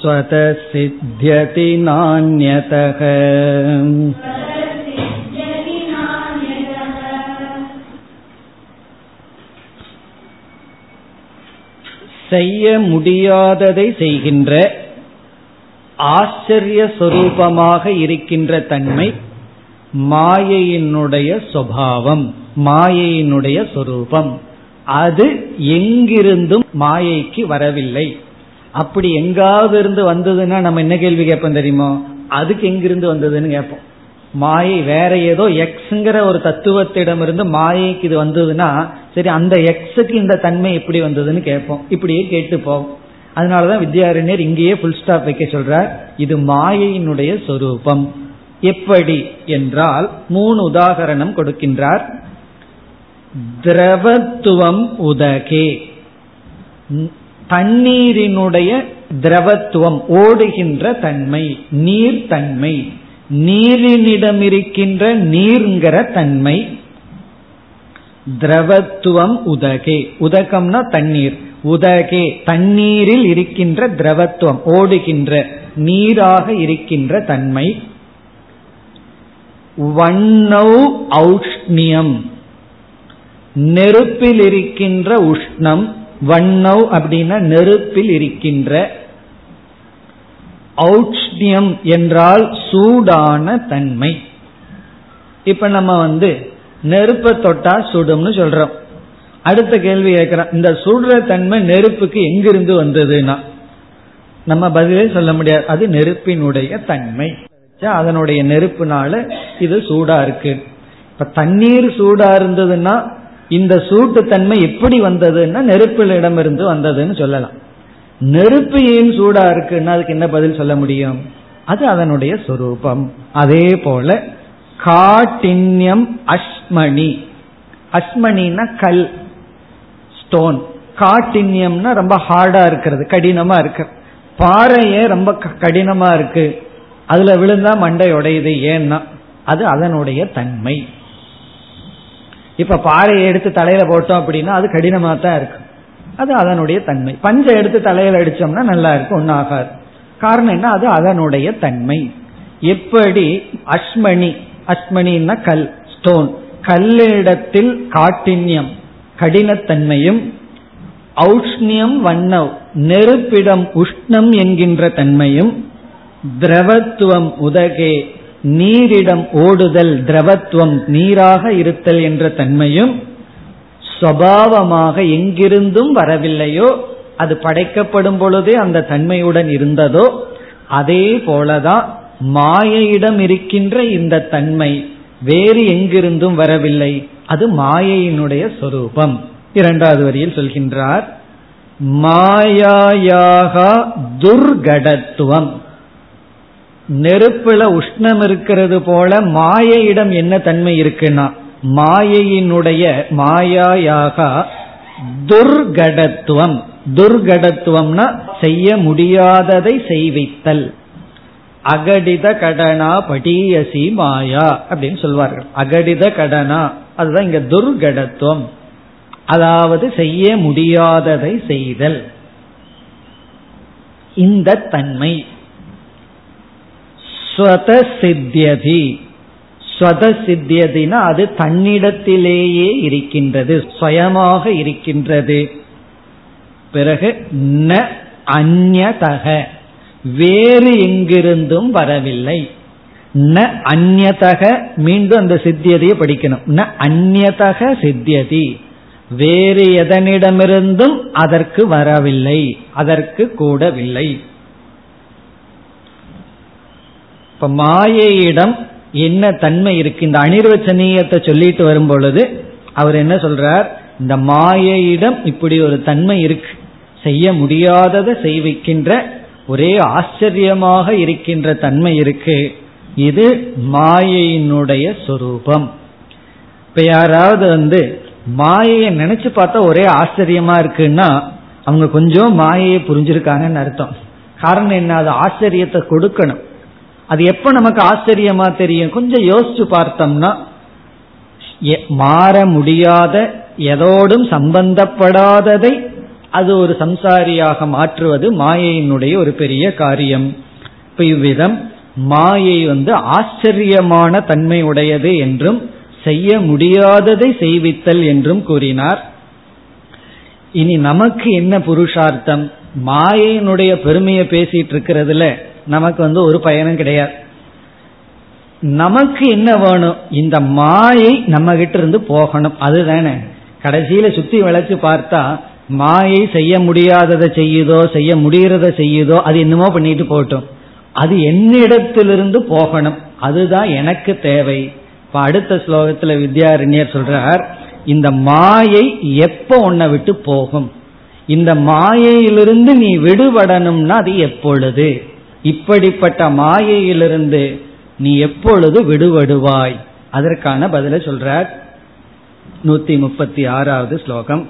ஸ்வதஸ் சித்யதி நான்யதஹ. செய்ய முடியாததை செய்கின்ற ஆச்சரிய சொரூபமாக இருக்கின்ற தன்மை மாயையினுடைய சுபாவம், மாயையினுடைய சொரூபம். அது எங்கிருந்தும் மாயைக்கு வரவில்லை. அப்படி எங்காவது இருந்து வந்ததுன்னா நம்ம என்ன கேள்வி கேட்போம் தெரியுமோ, அதுக்கு எங்கிருந்து வந்ததுன்னு கேட்போம். மாயை வேற ஏதோ எக்ஸ்ங்கிற ஒரு தத்துவத்திடம் இருந்து மாயைக்கு இது வந்ததுன்னா, சரி அந்த எக்ஸுக்கு இந்த தன்மை எப்படி வந்ததுன்னு கேட்போம். இப்படியே கேட்டுப்போம். அதனாலதான் வித்யாரண்யர் இங்கேயே புல் ஸ்டாப் வைக்க சொல்றார். இது மாயையினுடைய சொரூபம். எப்படி என்றால் மூணு உதாகரணம் கொடுக்கின்றார். திரவத்துவம் உதகே, தண்ணீரினுடைய திரவத்துவம், ஓடுகின்ற தன்மை, நீர் தன்மை, நீரினிடமிருக்கின்ற நீர்ங்கிற தன்மை. திரவத்துவம் உதகே, உதகம்னா தண்ணீர், உதகே தண்ணீரில் இருக்கின்ற திரவத்துவம், ஓடுகின்ற நீராக இருக்கின்ற தன்மை. வண்ணௌ ஔஷ்ணியம், நெருப்பில் இருக்கின்ற உஷ்ணம். வண்ணௌ அப்படின்னா நெருப்பில் இருக்கின்ற, ஔஷ்ணியம் என்றால் சூடான தன்மை. இப்ப நம்ம வந்து நெருப்பை தொட்டா சுடும்னு சொல்றோம். அடுத்த கேள்வி கேட்கிறோம், இந்த சுடுற தன்மை நெருப்புக்கு எங்கிருந்து வந்ததுன்னா நம்ம பதிலே சொல்ல முடியாது. அது நெருப்பினுடைய தன்மை, அதனுடைய நெருப்புனால இது சூடா இருக்கு. இப்ப தண்ணீர் சூடா இருந்ததுன்னா இந்த சூட்டு தன்மை எப்படி வந்ததுன்னா நெருப்பிலிடம் இருந்து வந்ததுன்னு சொல்லலாம். நெருப்பு ஏன் சூடா இருக்குன்னா அதுக்கு என்ன பதில் சொல்ல முடியும்? அது அதனுடைய சொரூபம். அதே போல காட்டின்யம் அஸ்மணி, அஸ்மணின்னா கல், ஸ்டோன். காட்டின்யம்னா ரொம்ப ஹார்டா இருக்கிறது, கடினமா இருக்கு. பாறையே ரொம்ப கடினமா இருக்கு, அதுல விழுந்தா மண்டை உடையுது. ஏன்னா அது அதனுடைய தன்மை. இப்ப பாறையை எடுத்து தலையில போட்டோம் அப்படின்னா அது கடினமா தான் இருக்கு, அது அதனுடைய தன்மை. பஞ்சை எடுத்து தலையில அடிச்சோம்னா நல்லா இருக்கும், ஒன்னாகாது. காரணம் என்ன? அது அதனுடைய தன்மை. எப்படி அஸ்மணி, அஸ்மணின்னா கல், ஸ்டோன், கல்லிடத்தில் காட்டின்யம் கடினத்தன்மையும், ஔஷ்ணியம் வண்ணவ் நெருப்பிடம் உஷ்ணம் என்கின்ற தன்மையும், திரவத்துவம் உதகே நீரிடம் ஓடுதல் திரவத்துவம் நீராக இருத்தல் என்ற தன்மையும், சுபாவமாக எங்கிருந்தும் வரவில்லையோ அது படைக்கப்படும் பொழுதே அந்த தன்மையுடன் இருந்ததோ அதே போலதான் மாயையிடம் இருக்கின்ற இந்த தன்மை வேறு எங்கிருந்தும் வரவில்லை, அது மாயையினுடைய சொரூபம். இரண்டாவது வரியில் சொல்கின்றார், மாயாயாக துர்கடத்துவம். நெருப்புல உஷ்ணம் இருக்கிறது போல மாயையிடம் என்ன தன்மை இருக்குன்னா மாயையினுடைய, மாயாயாக துர்கடத்துவம். துர்கடத்துவம்னா செய்ய முடியாததை செய்வித்தல். அகடித கடனா படீயசி மாயா அப்படின்னு சொல்வார்கள். அகடித கடனா அதுதான் இங்க துர்கடத்துவம், அதாவது செய்ய முடியாததை செய்தல். இந்த தன்மை ஸ்வத சித்தியதி, ஸ்வத சித்தியதினா அது தன்னிடத்திலேயே இருக்கின்றது, சுயமாக இருக்கின்றது. பிறகு ந அந்யதக, வேறு எங்கிருந்தும் வரவில்லை. ந அந்யதக, மீண்டும் அந்த சித்தியதையை படிக்கணும். ந அந்யதக சித்தியதி, வேறு எதனிடமிருந்தும் அதற்கு வரவில்லை, அதற்கு கூடவில்லை. இப்ப மாயையிடம் என்ன தன்மை இருக்கு, இந்த அனிர்வசனீயத்தை சொல்லிட்டு வரும் பொழுது அவர் என்ன சொல்றார், இந்த மாயையிடம் இப்படி ஒரு தன்மை இருக்கு, செய்ய முடியாததை செய்விக்கின்ற ஒரே ஆச்சரியமாக இருக்கின்ற தன்மை இருக்கு, இது மாயையினுடைய சொரூபம். இப்ப யாராவது வந்து மாயையை நினைச்சு பார்த்தா ஒரே ஆச்சரியமா இருக்குன்னா அவங்க கொஞ்சம் மாயையை புரிஞ்சிருக்காங்கன்னு அர்த்தம். காரணம் என்ன? அது ஆச்சரியத்தை கொடுக்கணும். அது எப்ப நமக்கு ஆச்சரியமா தெரியும்? கொஞ்சம் யோசிச்சு பார்த்தோம்னா மாற முடியாத எதோடும் சம்பந்தப்படாததை அது ஒரு சம்சாரியாக மாற்றுவது மாயையினுடைய ஒரு பெரிய காரியம். இப்ப இவ்விதம் மாயை வந்து ஆச்சரியமான தன்மை உடையது என்றும் செய்ய முடியாததை செய்வித்தல் என்றும் கூறினார். இனி நமக்கு என்ன புருஷார்த்தம்? மாயையினுடைய பெருமையை பேசிட்டு இருக்கிறதுல நமக்கு வந்து ஒரு பயனும் கிடையாது. நமக்கு என்ன வேணும்? இந்த மாயை நம்ம கிட்ட இருந்து போகணும். அதுதானே கடைசியில சுத்தி வளைச்சு பார்த்தா மாயை செய்ய முடியாததை செய்யுதோ செய்ய முடியறத செய்யுதோ அது என்னமோ பண்ணிட்டு போட்டோம், அது என்னிடத்திலிருந்து போகணும், அதுதான் எனக்கு தேவை. இப்ப அடுத்த ஸ்லோகத்துல வித்யாரண்யர் சொல்றார், இந்த மாயை எப்ப உன்னை விட்டு போகும், இந்த மாயையிலிருந்து நீ விடுபடணும்னா அது எப்பொழுது, இப்படிப்பட்ட மாயையிலிருந்து நீ எப்பொழுது விடுபடுவாய், அதற்கான பதிலை சொல்றார். நூத்தி முப்பத்தி ஆறாவது ஸ்லோகம்,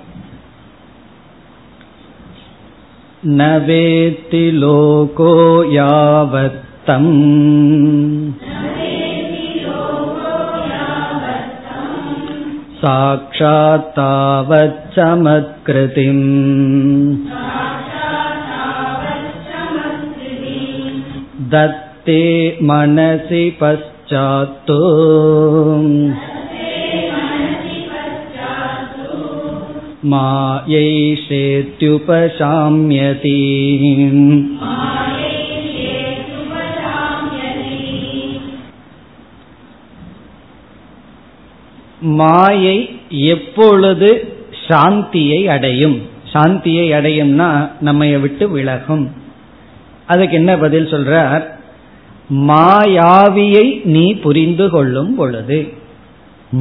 ந வேத்தி லோகோ யாவத்தம் சாக்ஷாத் தாவத் சமத்கிருதிம் தத்தே மனசி பச்சாத்து மாயைஷேத்யுபசாம்யதி. மாயை எப்பொழுது சாந்தியை அடையும்? சாந்தியை அடையும்னா நம்மைய விட்டு விலகும். அதுக்கு என்ன பதில் சொல்றார்? மாயாவியை நீ புரிந்து கொள்ளும் பொழுது.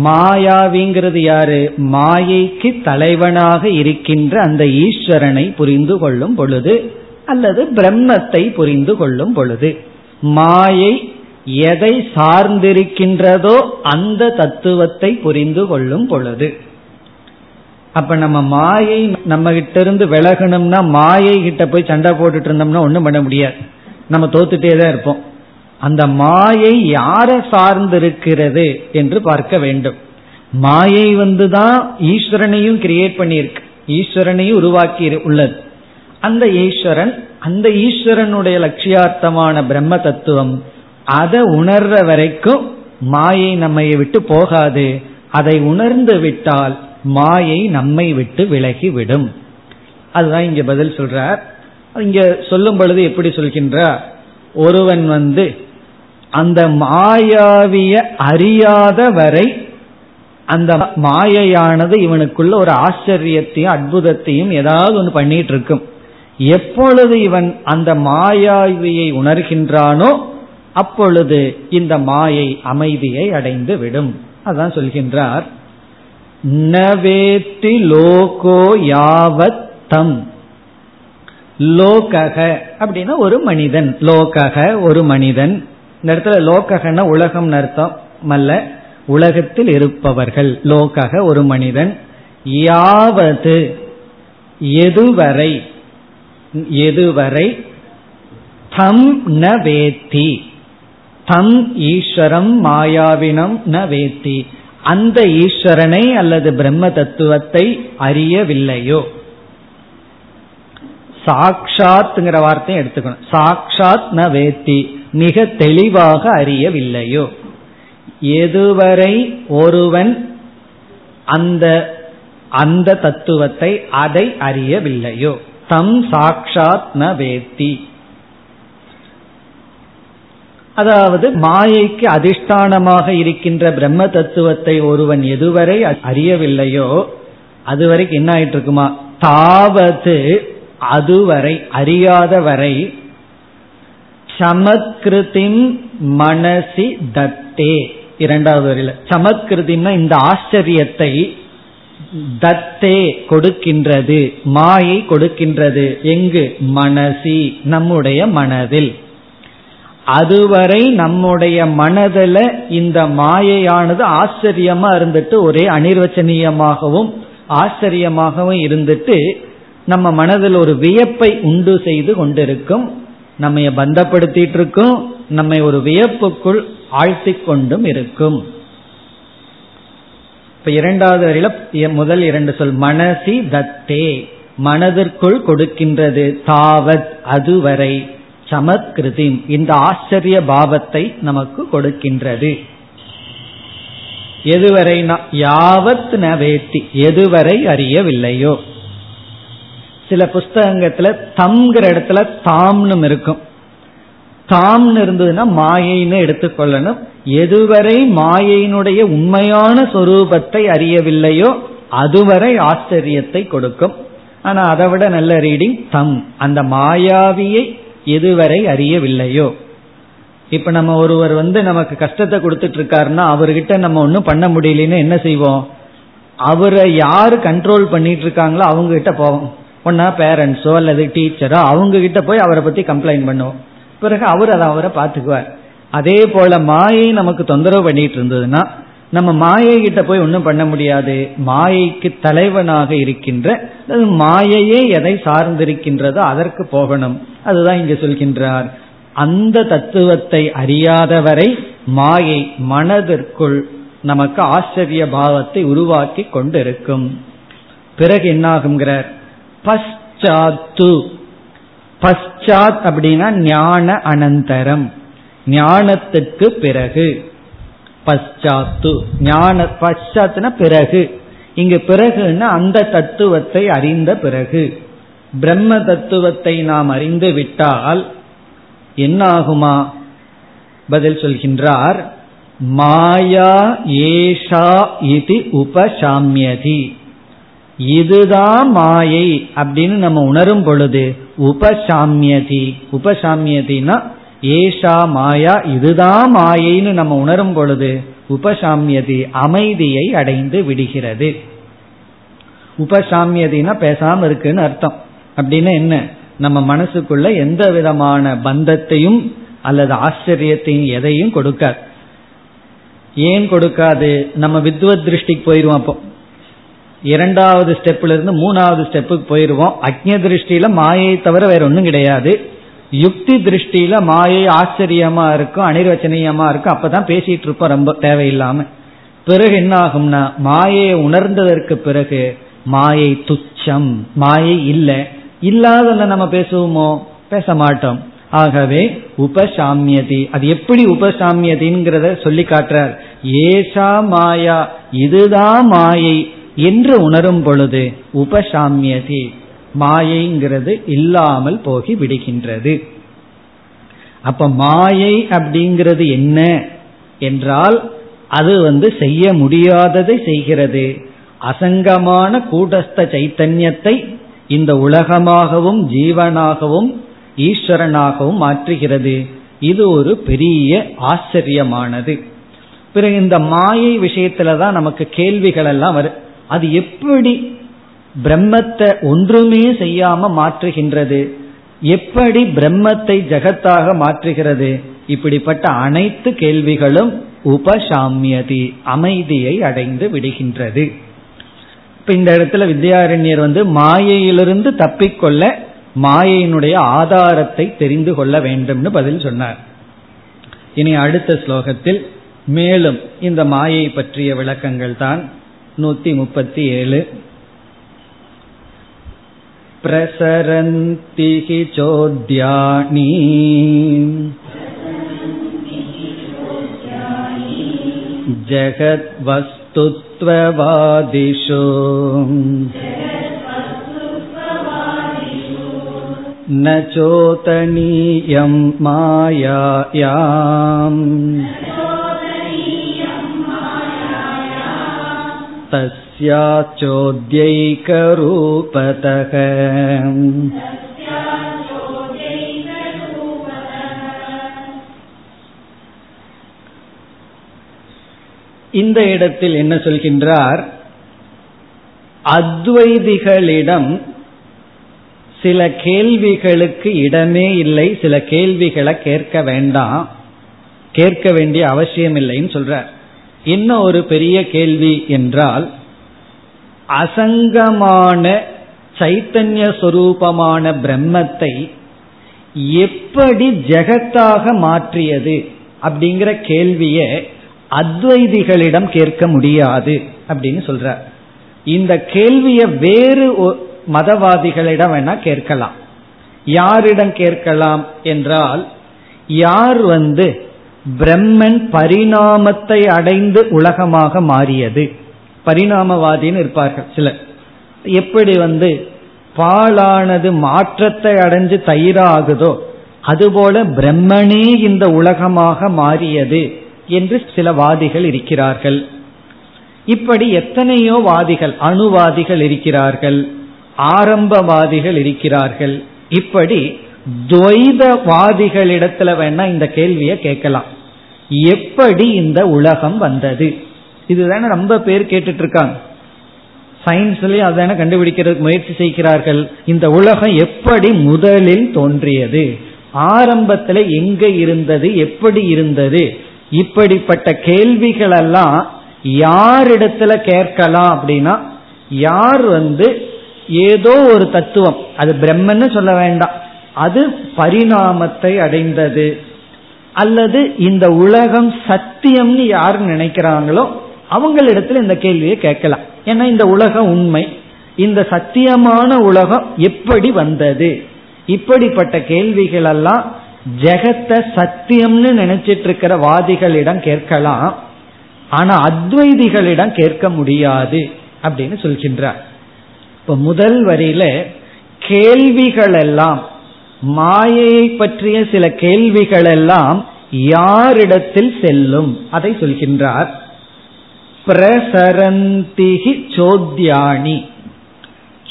மாயாவிங்கிறது யாரு? மாயைக்கு தலைவனாக இருக்கின்ற அந்த ஈஸ்வரனை புரிந்து கொள்ளும் பொழுது அல்லது பிரம்மத்தை புரிந்து கொள்ளும் பொழுது. மாயை எதை சார்ந்திருக்கின்றதோ அந்த தத்துவத்தை புரிந்து கொள்ளும் பொழுது. அப்ப நம்ம மாயை நம்ம கிட்ட இருந்து விலகணும்னா மாயை கிட்ட போய் சண்டை போட்டுட்டு இருந்தோம்னா ஒண்ணும் பண்ண முடியாது, நம்ம தோத்துட்டே தான் இருப்போம். அந்த மாயை யாரை சார்ந்திருக்கிறது என்று பார்க்க வேண்டும். மாயை வந்துதான் ஈஸ்வரனையும் கிரியேட் பண்ணியிருக்கு, ஈஸ்வரனையும் உருவாக்கி உள்ளது. அந்த ஈஸ்வரன், அந்த ஈஸ்வரனுடைய லட்சியார்த்தமான பிரம்ம தத்துவம், அதை உணர்ற வரைக்கும் மாயை நம்மை விட்டு போகாது. அதை உணர்ந்து விட்டால் மாயை நம்மை விட்டு விலகிவிடும். அதுதான் இங்க பதில் சொல்றார். இங்க சொல்லும் பொழுது எப்படி சொல்கின்றார்? ஒருவன் வந்து அந்த மாயாவிய அறியாத வரை அந்த மாயையானது இவனுக்குள்ள ஒரு ஆச்சரியத்தையும் அற்புதத்தையும் ஏதாவது ஒன்று பண்ணிட்டு இருக்கும். எப்பொழுது இவன் அந்த மாயாவியை உணர்கின்றானோ அப்பொழுது இந்த மாயை அமைதியை அடைந்து விடும். அதான் சொல்கின்றார், ந வேத்தி லோகோ யாவத் தம். லோகக அப்படின்னா ஒரு மனிதன், லோகக ஒரு மனிதன். இந்த இடத்துல லோககன்னா உலகம் அர்த்தம் அல்ல, உலகத்தில் இருப்பவர்கள். லோகக ஒரு மனிதன். யாவது எதுவரை, எதுவரை தம் ந வேத்தி, தம் ஈஸ்வரம் மாயாவினம் ந வேத்தி, அந்த ஈஸ்வரனை அல்லது பிரம்ம தத்துவத்தை அறியவில்லையோ. சாக்ஷாத்ங்கிற வார்த்தையை எடுத்துக்கணும். சாக்ஷாத் ந வேத்தி, மிக தெளிவாக அறியவில்லையோ. எதுவரை ஒருவன் அந்த அந்த தத்துவத்தை அதை அறியவில்லையோ தம் சாக்ஷாத் ந வேத்தி. அதாவது மாயைக்கு அதிஷ்டானமாக இருக்கின்ற பிரம்ம தத்துவத்தை ஒருவன் எதுவரை அறியவில்லையோ அதுவரைக்கும் என்ன ஆயிட்டு இருக்குமா? தாவது அதுவரை, அறியாதவரை, சமத்கிருதிம் மனசி தத்தே. இரண்டாவது வரையில சமத்கிருதிம்னா இந்த ஆச்சரியத்தை தத்தே கொடுக்கின்றது, மாயை கொடுக்கின்றது. எங்கு? மனசி, நம்முடைய மனதில். அதுவரை நம்முடைய மனதில் இந்த மாயையானது ஆச்சரியமா இருந்துட்டு ஒரே அனிர்வசனீயமாகவும் ஆச்சரியமாகவும் இருந்துட்டு நம்ம மனதில் ஒரு வியப்பை உண்டு செய்து கொண்டிருக்கும், நம்மைய பந்தப்படுத்திட்டு இருக்கும், நம்மை ஒரு வியப்புக்குள் ஆழ்த்திக் கொண்டும் இருக்கும். இப்ப இரண்டாவது வரையில முதல் இரண்டு சொல் மனசி தத்தே, மனதிற்குள் கொடுக்கின்றது. தாவத் அதுவரை சமத்கிருதி, இந்த ஆச்சரிய பாவத்தை நமக்கு கொடுக்கின்றது. எதுவரை? யாவத் ந வேத்தி, எதுவரை அறியவில்லையோ. சில புஸ்தகத்துல தம்ங்கிற இடத்துல தாம்னும் இருக்கும். தாம்னு இருந்ததுன்னா மாயைன்னு எடுத்துக்கொள்ளணும். எதுவரை மாயையினுடைய உண்மையான சொரூபத்தை அறியவில்லையோ அதுவரை ஆச்சரியத்தை கொடுக்கும். ஆனா அதை விட நல்ல ரீடிங் தம், அந்த மாயாவியை எதுவரை அறியவில்லையோ. இப்ப நம்ம ஒருவர் வந்து நமக்கு கஷ்டத்தை கொடுத்துட்டு இருக்காருன்னா அவர்கிட்ட நம்ம ஒன்னும் பண்ண முடியலன்னு என்ன செய்வோம்? அவரை யாரு கண்ட்ரோல் பண்ணிட்டு இருக்காங்களோ அவங்க கிட்ட போவோம். ஒன்னா பேரண்ட்ஸோ அல்லது டீச்சரோ, அவங்க கிட்ட போய் அவரை பத்தி கம்ப்ளைண்ட் பண்ணுவோம். பிறகு அவர் அதை அவரை பார்த்துக்குவார். அதே போல மாயை நமக்கு தொந்தரவு பண்ணிட்டு இருந்ததுன்னா நம்ம மாயை கிட்ட போய் ஒன்றும் பண்ண முடியாது. மாயைக்கு தலைவனாக இருக்கின்ற மாயையே எதை சார்ந்திருக்கின்றதோ அதற்கு போகணும். அதுதான் இங்கு சொல்கின்றார், அந்த தத்துவத்தை அறியாதவரை மாயை மனதிற்குள் நமக்கு ஆச்சரிய பாவத்தை உருவாக்கி கொண்டிருக்கும். பிறகு என்னாகுங்கிறார், பஸ்சாத்து. பஸ்சாத் அப்படின்னா ஞான அனந்தரம், ஞானத்துக்கு பிறகு. பஸ்சாத்து ஞான பஸ்சாத்னா பிறகு. இங்கு பிறகுன்னா அந்த தத்துவத்தை அறிந்த பிறகு, பிரம்ம தத்துவத்தை நாம் அறிந்து விட்டால் என்னாகுமா? பதில் சொல்கின்றார், மாயா ஏஷா இதி உபசாம்யதி. இதுதான் மாயை அப்படின்னு நம்ம உணரும் பொழுது உபசாம்யதி. உபசாம்யதினா ஏஷா மாயா, இதுதான் மாயைன்னு நம்ம உணரும் பொழுது உபசாம்யதி அமைதியை அடைந்து விடுகிறது. உபசாம்யதினா பேசாம இருக்குன்னு அர்த்தம். அப்படின்னா என்ன? நம்ம மனசுக்குள்ள எந்த விதமான பந்தத்தையும் அல்லது ஆச்சரியத்தையும் எதையும் கொடுக்காது. ஏன் கொடுக்காது? நம்ம வித்வத் திருஷ்டிக்கு போயிடுவோம். அப்போ இரண்டாவது ஸ்டெப்ல இருந்து மூணாவது ஸ்டெப்புக்கு போயிடுவோம். அக்ஞ திருஷ்டியில மாயை தவிர வேற ஒன்றும் கிடையாது. யுக்தி திருஷ்டியில மாயை ஆச்சரியமா இருக்கும், அனிர்வசனீயமா இருக்கும். அப்பதான் பேசிட்டு இருப்போம் ரொம்ப தேவையில்லாம. பிறகு என்ன ஆகும்னா, மாயை உணர்ந்ததற்கு பிறகு மாயை துச்சம், மாயை இல்லை. இல்லாத நம்ம பேசுவோமோ? பேச மாட்டோம். ஆகவே உபசாமியதி. அது எப்படி உபசாமியதிங்கிறத சொல்லி காட்டுறார். ஏஷா மாயா, இதுதான் மாயை என்று உணரும் பொழுது உபசாமியதி, மாயைங்கிறது இல்லாமல் போகி விடுகின்றது. அப்ப மாயை அப்படிங்கிறது என்ன என்றால், அது வந்து செய்ய முடியாததை செய்கிறது. அசங்கமான கூடஸ்த சைத்தன்யத்தை இந்த உலகமாகவும் ஜீவனாகவும் ஈஸ்வரனாகவும் மாற்றுகிறது. இது ஒரு பெரிய ஆச்சரியமானது. பிறகு இந்த மாயை விஷயத்துலதான் நமக்கு கேள்விகள் எல்லாம் வரும். அது எப்படி பிரம்மத்தை ஒன்றுமே செய்யாம மாற்றுகின்றது? எப்படி பிரம்மத்தை ஜெகத்தாக மாற்றுகிறது? இப்படிப்பட்ட அனைத்து கேள்விகளும் உபசாமியதி, அமைதியை அடைந்து விடுகின்றது. இப்ப இந்த இடத்துல வித்யாரண்யர் வந்து மாயையிலிருந்து தப்பிக்கொள்ள மாயையினுடைய ஆதாரத்தை தெரிந்து கொள்ள வேண்டும்னு பதில் சொன்னார். இனி அடுத்த ஸ்லோகத்தில் மேலும் இந்த மாயை பற்றிய விளக்கங்கள் தான். நூத்தி முப்பத்தி ஏழு. பிரசரந்தி ஹி சோத்யானி ஜகத் வஸ்துத்வவாதிஷு ந சோதனீயம் மாயாயாம் தஸ்யாச்சோத்யைக ரூபதக. இந்த இடத்தில் என்ன சொல்கின்றார்? அத்வைதிகளிடம் சில கேள்விகளுக்கு இடமே இல்லை, சில கேள்விகளை கேட்க வேண்டாம், கேட்க வேண்டிய அவசியம் இல்லைன்னு சொல்றார். என்ன ஒரு பெரிய கேள்வி என்றால், அசங்கமான சைத்தன்ய சொரூபமான பிரம்மத்தை எப்படி ஜெகத்தாக மாற்றியது அப்படிங்கிற கேள்விய அத்வைதிகளிடம் கேட்க முடியாது அப்படின்னு சொல்றார். இந்த கேள்விய வேறு மதவாதிகளிடம் வேணா கேட்கலாம். யாரிடம் கேட்கலாம் என்றால், யார் வந்து பிரம்மன் பரிணாமத்தை அடைந்து உலகமாக மாறியது, பரிணாமவாதின்னு இருப்பார்கள் சிலர். எப்படி வந்து பாலானது மாற்றத்தை அடைஞ்சு தயிராகுதோ அதுபோல பிரம்மனே இந்த உலகமாக மாறியது என்று சில வாதிகள் இருக்கிறார்கள். இப்படி எத்தனையோ வாதிகள், அணுவாதிகள் இருக்கிறார்கள், ஆரம்பவாதிகள் இருக்கிறார்கள். இப்படி துவைதவாதிகளிடத்துல வேணா இந்த கேள்வியை கேட்கலாம், எப்படி இந்த உலகம் வந்தது. இதுதானே ரொம்ப பேர் கேட்டுட்டு இருக்காங்க. சயின்ஸ்லயும் அதான கண்டுபிடிக்கிறதுக்கு முயற்சி செய்கிறார்கள், இந்த உலகம் எப்படி முதலில் தோன்றியது, ஆரம்பத்துல எங்க இருந்தது, எப்படி இருந்தது. இப்படிப்பட்ட கேள்விகளெல்லாம் யாரிடத்துல கேட்கலாம் அப்படின்னா, யார் வந்து ஏதோ ஒரு தத்துவம், அது பிரம்மன்னு சொல்ல வேண்டாம், அது பரிணாமத்தை அடைந்தது அல்லது இந்த உலகம் சத்தியம்னு யார் நினைக்கிறாங்களோ அவங்களிடத்துல இந்த கேள்வியை கேட்கலாம். ஏன்னா இந்த உலகம் உண்மை, இந்த சத்தியமான உலகம் எப்படி வந்தது, இப்படிப்பட்ட கேள்விகள் எல்லாம் ஜெகத்தை சத்தியம்னு நினைச்சிட்டு இருக்கிற வாதிகளிடம் கேட்கலாம். ஆனா அத்வைதிகளிடம் கேட்க முடியாது அப்படின்னு சொல்கின்றார். இப்ப முதல் வரியில கேள்விகள் எல்லாம், மாயையை பற்றிய சில கேள்விகள் எல்லாம் யாரிடத்தில் செல்லும் அதை சொல்கின்றார். பிரசரந்திஹி சோத்யாணி.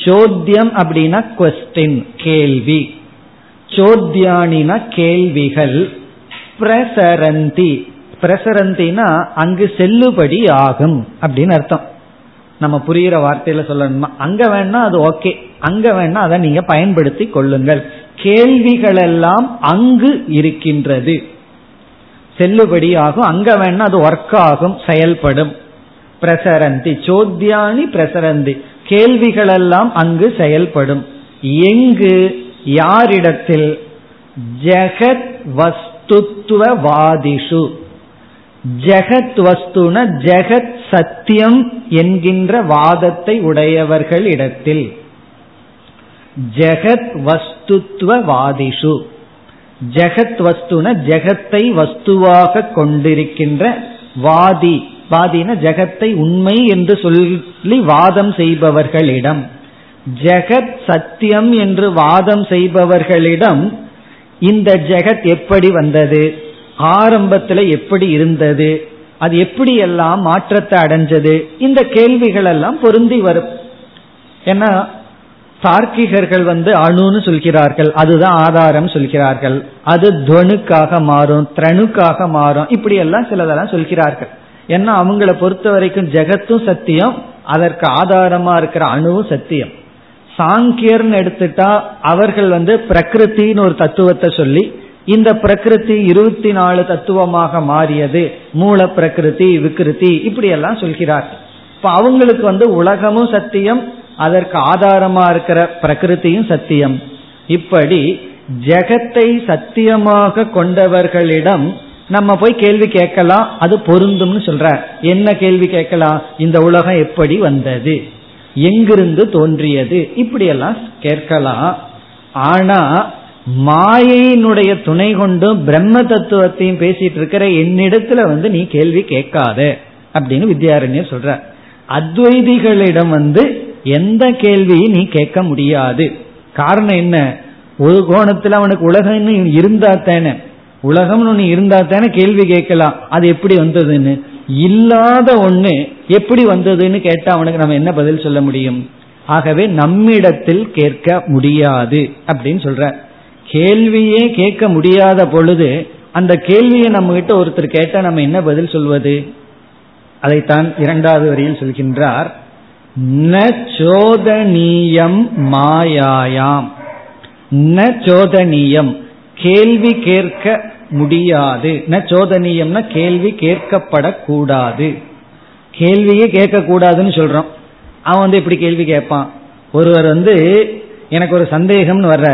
சோத்யம் அப்படின்னா குவெஸ்டின், கேள்வி. சோத்யாணினா கேள்விகள். பிரசரந்தி, பிரசரந்தினா அங்கு செல்லுபடி ஆகும் அப்படின்னு அர்த்தம். நம்ம புரிகிற வார்த்தையில சொல்லணுமா, அங்க வேணா அது ஓகே, அங்க வேணா அதை நீங்க பயன்படுத்தி கொள்ளுங்கள். கேள்விகள் எல்லாம் அங்கு இருக்கின்றது, செல்லுபடி ஆகும், அங்க வேணா அது ஒர்க் ஆகும், செயல்படும். பிரசரந்தி சோத்யாணி பிரசரந்தி, கேள்விகள் எல்லாம் அங்கு செயல்படும். எங்கு, யாரிடத்தில்? ஜெகத் வஸ்துத்வவாதிஷு. ஜெகத் வஸ்துன ஜெகத் சத்தியம் என்கின்ற வாதத்தை உடையவர்கள் இடத்தில். ஜெகத் வஸ்துத்வவாதிஷு, ஜெகத் வஸ்துன ஜெகத்தை வஸ்துவாக கொண்டிருக்கின்ற வாதி, வாதின ஜெகத்தை உண்மை என்று சொல்லி வாதம் செய்பவர்களிடம், ஜெகத் சத்தியம் என்று வாதம் செய்பவர்களிடம் இந்த ஜெகத் எப்படி வந்தது, ஆரம்பத்தில் எப்படி இருந்தது, அது எப்படி எல்லாம் மாற்றத்தை அடைஞ்சது, இந்த கேள்விகள் எல்லாம் பொருந்தி வரும். ஏன்னா தார்க்கிகர்கள் வந்து அணுன்னு சொல்கிறார்கள், அதுதான் ஆதாரம் சொல்கிறார்கள், அது துவனுக்காக மாறும், திரணுக்காக மாறும், இப்படி எல்லாம் சிலதெல்லாம் சொல்கிறார்கள். ஏன்னா அவங்கள பொறுத்த வரைக்கும் ஜெகத்தும் சத்தியம், அதற்கு ஆதாரமா இருக்கிற அணுவும் சத்தியம். சாங்கியர்னு எடுத்துட்டா அவர்கள் வந்து பிரகிருத்தின்னு ஒரு தத்துவத்தை சொல்லி, இந்த பிரகிருதி இருபத்தி நாலு தத்துவமாக மாறியது, மூல பிரகிருதி விகிருதி இப்படி எல்லாம் சொல்கிறார்கள். இப்ப அவங்களுக்கு வந்து உலகமும் சத்தியம், அதற்கு ஆதாரமா இருக்கிற பிரகிருத்தியும் சத்தியம். இப்படி ஜெகத்தை சத்தியமாக கொண்டவர்களிடம் நம்ம போய் கேள்வி கேட்கலாம், அது பொருந்தும்னு சொல்ற. என்ன கேள்வி கேட்கலாம்? இந்த உலகம் எப்படி வந்தது, எங்கிருந்து தோன்றியது, இப்படியெல்லாம் கேட்கலாம். ஆனா மாயையினுடைய துணை கொண்டும் பிரம்ம தத்துவத்தையும் பேசிட்டு இருக்கிற என்னிடத்துல வந்து நீ கேள்வி கேட்காத அப்படின்னு வித்யாரண்யர் சொல்ற. அத்வைதிகளிடம் வந்து எந்த கேள்வியும் நீ கேட்க முடியாது. காரணம் என்ன? ஒரு கோணத்துல அவனுக்கு உலகம் இருந்தா தானே, உலகம்னு ஒண்ணு இருந்தா தானே கேள்வி கேட்கலாம், அது எப்படி வந்ததுன்னு. இல்லாத ஒண்ணு எப்படி வந்ததுன்னு கேட்டா அவனுக்கு நம்ம என்ன பதில் சொல்ல முடியும்? ஆகவே நம்மிடத்தில் கேட்க முடியாது அப்படின்னு சொல்ற. கேள்வியே கேட்க முடியாத பொழுது அந்த கேள்வியை நம்ம கிட்ட ஒருத்தர் கேட்டா நம்ம என்ன பதில் சொல்வது? அதைத்தான் இரண்டாவது வரியில் சொல்கின்றார். ந சோதனியம் மாயாயாம். ந சோதனியம், கேள்வி கேட்க முடியாது. ந சோதனியம்னா கேள்வி கேட்கப்படக்கூடாது. கேள்வியே கேட்க கூடாதுன்னு சொல்றோம். அவன் வந்து இப்படி கேள்வி கேட்பான். ஒருவர் வந்து எனக்கு ஒரு சந்தேகம்னு வர்ற,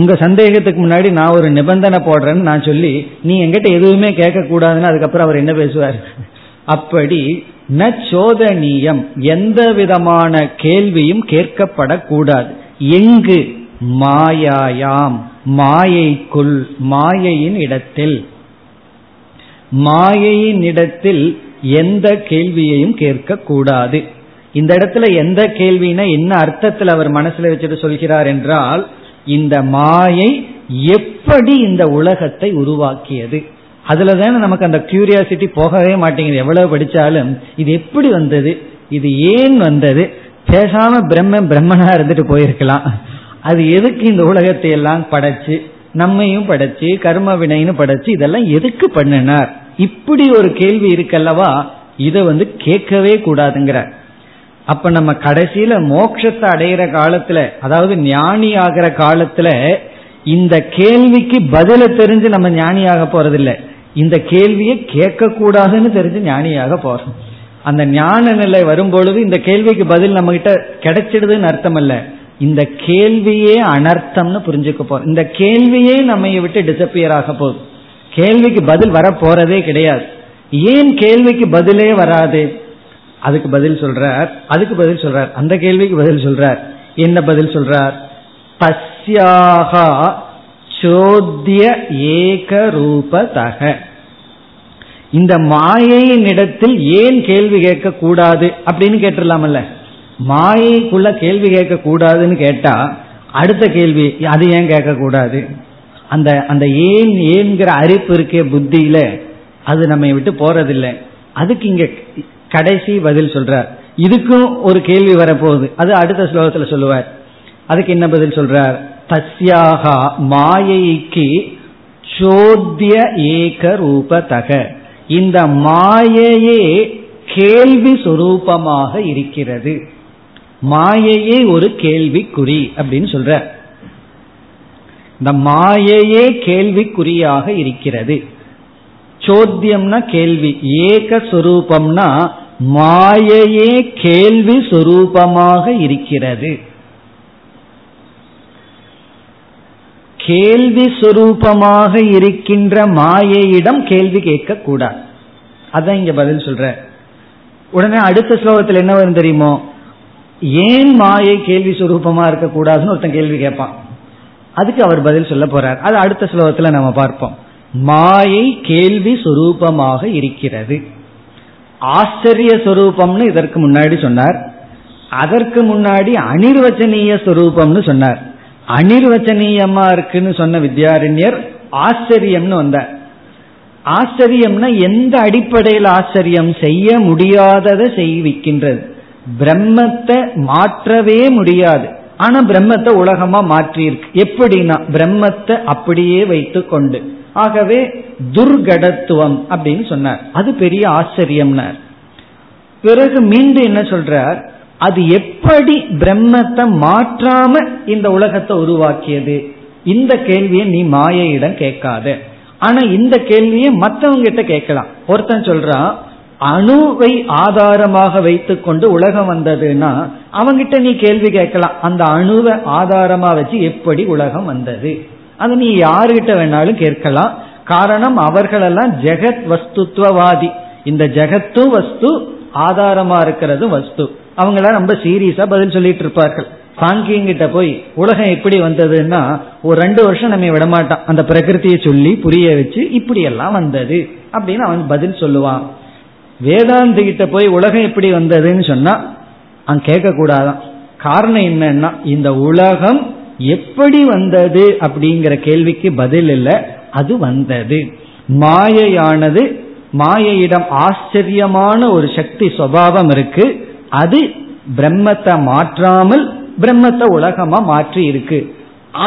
உங்க சந்தேகத்துக்கு முன்னாடி நான் ஒரு நிபந்தனை போடுறேன்னு நான் சொல்லி, நீ எங்கிட்ட எதுவுமே கேட்க கூடாதுன்னு, அதுக்கப்புறம் அவர் என்ன பேசுவார்? அப்படி ந சோதனியம், எந்த விதமான கேள்வியும் கேட்கப்படக்கூடாது. எங்கு? மாயாயாம், மாயைக்குள், மாயையின் இடத்தில். மாயையின் இடத்தில் எந்த கேள்வியையும் கேட்க கூடாது. இந்த இடத்துல எந்த கேள்வினா என்ன அர்த்தத்தில் அவர் மனசுல வச்சுட்டு சொல்கிறார் என்றால், இந்த மாயை எப்படி இந்த உலகத்தை உருவாக்கியது, அதுலதான நமக்கு அந்த கியூரியாசிட்டி போகவே மாட்டேங்குது. எவ்வளவு படிச்சாலும் இது எப்படி வந்தது, இது ஏன் வந்தது, பேசாம பிரம்மம் பிரம்மனா இருந்துட்டு போயிருக்கலாம், அது எதுக்கு இந்த உலகத்தை எல்லாம் படைச்சு, நம்மையும் படைச்சு, கர்ம வினைன்னு படைச்சு, இதெல்லாம் எதுக்கு பண்ணினார், இப்படி ஒரு கேள்வி இருக்கல்லவா, இதை வந்து கேட்கவே கூடாதுங்கிற. அப்ப நம்ம கடைசியில மோட்சத்தை அடையிற காலத்துல, அதாவது ஞானி ஆகிற காலத்துல, இந்த கேள்விக்கு பதில தெரிஞ்சு நம்ம ஞானியாக போறதில்லை, இந்த கேள்வியை கேட்க கூடாதுன்னு தெரிஞ்சு ஞானியாக போறோம். அந்த ஞான நிலை வரும்பொழுது இந்த கேள்விக்கு பதில் நம்ம கிட்ட கிடைச்சிடுதுன்னு அர்த்தம் அல்ல, இந்த கேள்வியே அனர்த்தம்னு புரிஞ்சுக்க போறோம். இந்த கேள்வியே நம்ம விட்டு டிசப்பியர் ஆக போகுது. கேள்விக்கு பதில் வர போறதே கிடையாது. ஏன் கேள்விக்கு பதிலே வராது? அதுக்கு பதில் சொல்றார் அதுக்கு பதில் சொல்றார் அந்த கேள்விக்கு பதில் சொல்றார். என்ன பதில் சொல்றார்? தஸ்யாஹா சோத்ய ஏகரூபதஹ. இந்த மாயையின் இடத்தில் ஏன் கேள்வி கேட்க கூடாது அப்படின்னு கேட்டுடலாமல்ல. மாயைக்குள்ள கேள்வி கேட்க கூடாதுன்னு கேட்டா அடுத்த கேள்வி அது ஏன் கேட்கக்கூடாது? அந்த அந்த ஏன் ஏன்கிற அரிப்பு இருக்கே புத்தியில, அது நம்ம விட்டு போறதில்லை. அதுக்கு இங்க கடைசி பதில் சொல்றார். இதுக்கும் ஒரு கேள்வி வரப்போகுது, அது அடுத்த ஸ்லோகத்தில் சொல்லுவார். அதுக்கு என்ன பதில் சொல்றார்? தஸ்யாகா மாயைக்கு சோத்ய ஏக ரூபதக, இந்த மாயையே கேள்வி சுரூபமாக இருக்கிறது. மாயையே ஒரு கேள்விக்குறி அப்படின்னு சொல்ற. இந்த மாயையே கேள்விக்குறியாக இருக்கிறது. சோத்தியம்னா கேள்வி, ஏக சுரூபம்னா மாயையே கேள்வி சுரூபமாக இருக்கிறது. கேள்வி சுரூபமாக இருக்கின்ற மாயையிடம் கேள்வி கேட்க கூடாது, அதான் இங்க பதில் சொல்ற. உடனே அடுத்த ஸ்லோகத்தில் என்ன வரும் தெரியுமோ? ஏன் மாயை கேள்வி சுரூபமா இருக்க கூடாதுன்னு ஒருத்தன் கேள்வி கேட்பான், அதுக்கு அவர் பதில் சொல்ல போறார். அது அடுத்த ஸ்லோகத்தில் நம்ம பார்ப்போம். மாயை கேள்வி சுரூபமாக இருக்கிறது. ஆச்சரிய சுரூபம்னு இதற்கு முன்னாடி சொன்னார். அதற்கு முன்னாடி அனிர்வசனீய சுரூபம்னு சொன்னார். அனிர்வச்சனீயமா இருக்குன்னு சொன்ன வித்யாரண்யர் ஆச்சரியம்னு வந்தார். ஆச்சரியம்னா எந்த அடிப்படையில் ஆச்சரியம்? செய்ய முடியாததை செய்விக்கின்றது. பிரம்மத்தை மாற்றவே முடியாது, ஆனா பிரம்மத்தை உலகமா மாற்றியிருக்கு. எப்படின்னா பிரம்மத்தை அப்படியே வைத்து கொண்டு. ஆகவே துர்கடத்துவம் அப்படின்னு சொன்னார். அது பெரிய ஆச்சரியம்னார். பிறகு மீண்டும் என்ன சொல்றார்? அது எப்படி பிரம்மத்தை மாற்றாம இந்த உலகத்தை உருவாக்கியது? இந்த கேள்வியை நீ மாயையிடம் கேட்காத. ஆனா இந்த கேள்வியை மற்றவங்கிட்ட கேட்கலாம். ஒருத்தன் சொல்றான் அணுவை ஆதாரமாக வைத்து கொண்டு உலகம் வந்ததுன்னா அவங்கிட்ட நீ கேள்வி கேட்கலாம். அந்த அணுவை ஆதாரமா வச்சு எப்படி உலகம் வந்தது அது நீ யாருகிட்ட வேணாலும் கேட்கலாம். காரணம், அவர்களெல்லாம் ஜெகத் வஸ்துத்வவாதி. இந்த ஜெகத்து வஸ்து, ஆதாரமா இருக்கிறது வஸ்து. அவங்கள ரொம்ப சீரியஸா பதில் சொல்லிட்டு இருப்பார்கள். சாங்கிங்கிட்ட போய் உலகம் எப்படி வந்ததுன்னா ஒரு ரெண்டு வருஷம் நம்ம விடமாட்டான், அந்த பிரகிருத்தியை சொல்லி புரிய வச்சு இப்படி எல்லாம் வந்தது அப்படின்னு அவன் பதில் சொல்லுவான். வேதாந்தி கிட்ட போய் உலகம் எப்படி வந்ததுன்னு சொன்னா அவன் கேட்க கூடாதான். காரணம் என்னன்னா இந்த உலகம் எப்படி வந்தது அப்படிங்கிற கேள்விக்கு பதில் இல்லை, அது வந்தது. மாயையானது, மாயையிடம் ஆச்சரியமான ஒரு சக்தி சுபாவம் இருக்கு. அது பிரம்மத்தை மாற்றாமல் பிரம்மத்தை உலகமா மாற்றி இருக்கு.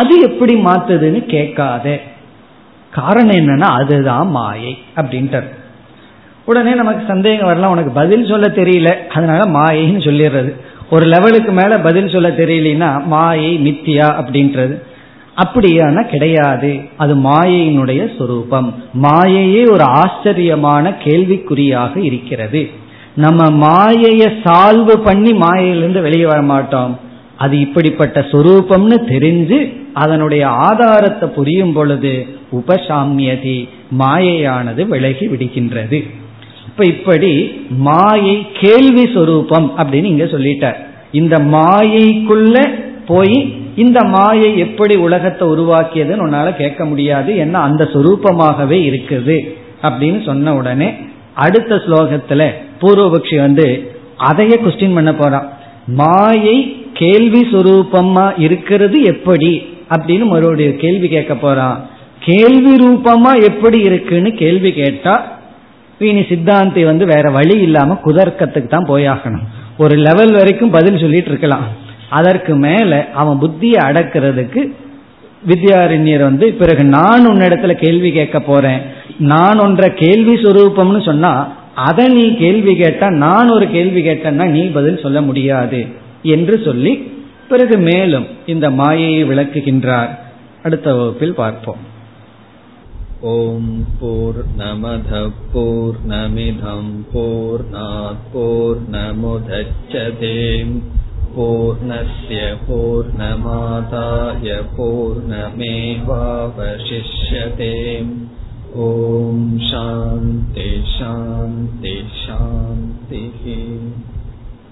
அது எப்படி மாத்துதுன்னு கேட்காத. காரணம் என்னன்னா அதுதான் மாயை அப்படின்றது. உடனே நமக்கு சந்தேகம் வரலாம், உனக்கு பதில் சொல்ல தெரியல அதனால மாயைன்னு சொல்லிடுறது. ஒரு லெவலுக்கு மேல பதில் சொல்ல தெரியலன்னா மாயை மித்தியா அப்படின்றது. அப்படியான கிடையாது, அது மாயையினுடைய சுரூபம். மாயையே ஒரு ஆச்சரியமான கேள்விக்குறியாக இருக்கிறது. நம்ம மாயைய சால்வு பண்ணி மாயையிலிருந்து வெளியே வர மாட்டோம். அது இப்படிப்பட்ட சொரூபம்னு தெரிஞ்சு அதனுடைய ஆதாரத்தை புரியும் பொழுது உபசாம்யதி, மாயையானது விலகி விடுகின்றது. இப்ப இப்படி மாயை கேள்வி சொரூபம் அப்படின்னு இங்க சொல்லிட்டார். இந்த மாயைக்குள்ள போய் இந்த மாயை எப்படி உலகத்தை உருவாக்கியதுன்னு உன்னால கேட்க முடியாது, ஏன்னா அந்த சொரூபமாகவே இருக்குது அப்படின்னு சொன்ன உடனே அடுத்த ஸ்லோகத்துல பூர்வபக்ஷி வந்து அதையே குவெஸ்டின் பண்ண போறான். மாயை கேள்வி சுரூபமா இருக்கிறது எப்படி அப்படின்னு மறுபடிய கேள்வி கேட்க போறான். கேள்வி ரூபமா எப்படி இருக்குன்னு கேள்வி கேட்டா இனி சித்தாந்தி வந்து வேற வழி இல்லாம குதர்க்கத்துக்கு தான் போயாகணும். ஒரு லெவல் வரைக்கும் பதில் சொல்லிட்டு இருக்கலாம், அதற்கு மேல அவன் புத்தியை அடக்கிறதுக்கு வித்யாரண்யர் வந்து பிறகு நான் உன்னிடத்துல கேள்வி கேட்க போறேன். நான் ஒன்ற கேள்வி சுரூபம்னு சொன்னா அதை நீ கேள்வி கேட்டா, நான் ஒரு கேள்வி கேட்டேன்னா நீ பதில் சொல்ல முடியாது என்று சொல்லி பிறகு மேலும் இந்த மாயையை விளக்குகின்றார். அடுத்த வகுப்பில் பார்ப்போம். ஓம் பூர்ணமத பூர்ணமிதம் பூர்ணாத் பூர்ணமுதச்யதே பூர்ணஸ்ய பூர்ணமாதாய பூர்ணமேவாவசிஷ்யதே. ஓம் சாந்தி சாந்தி சாந்தி.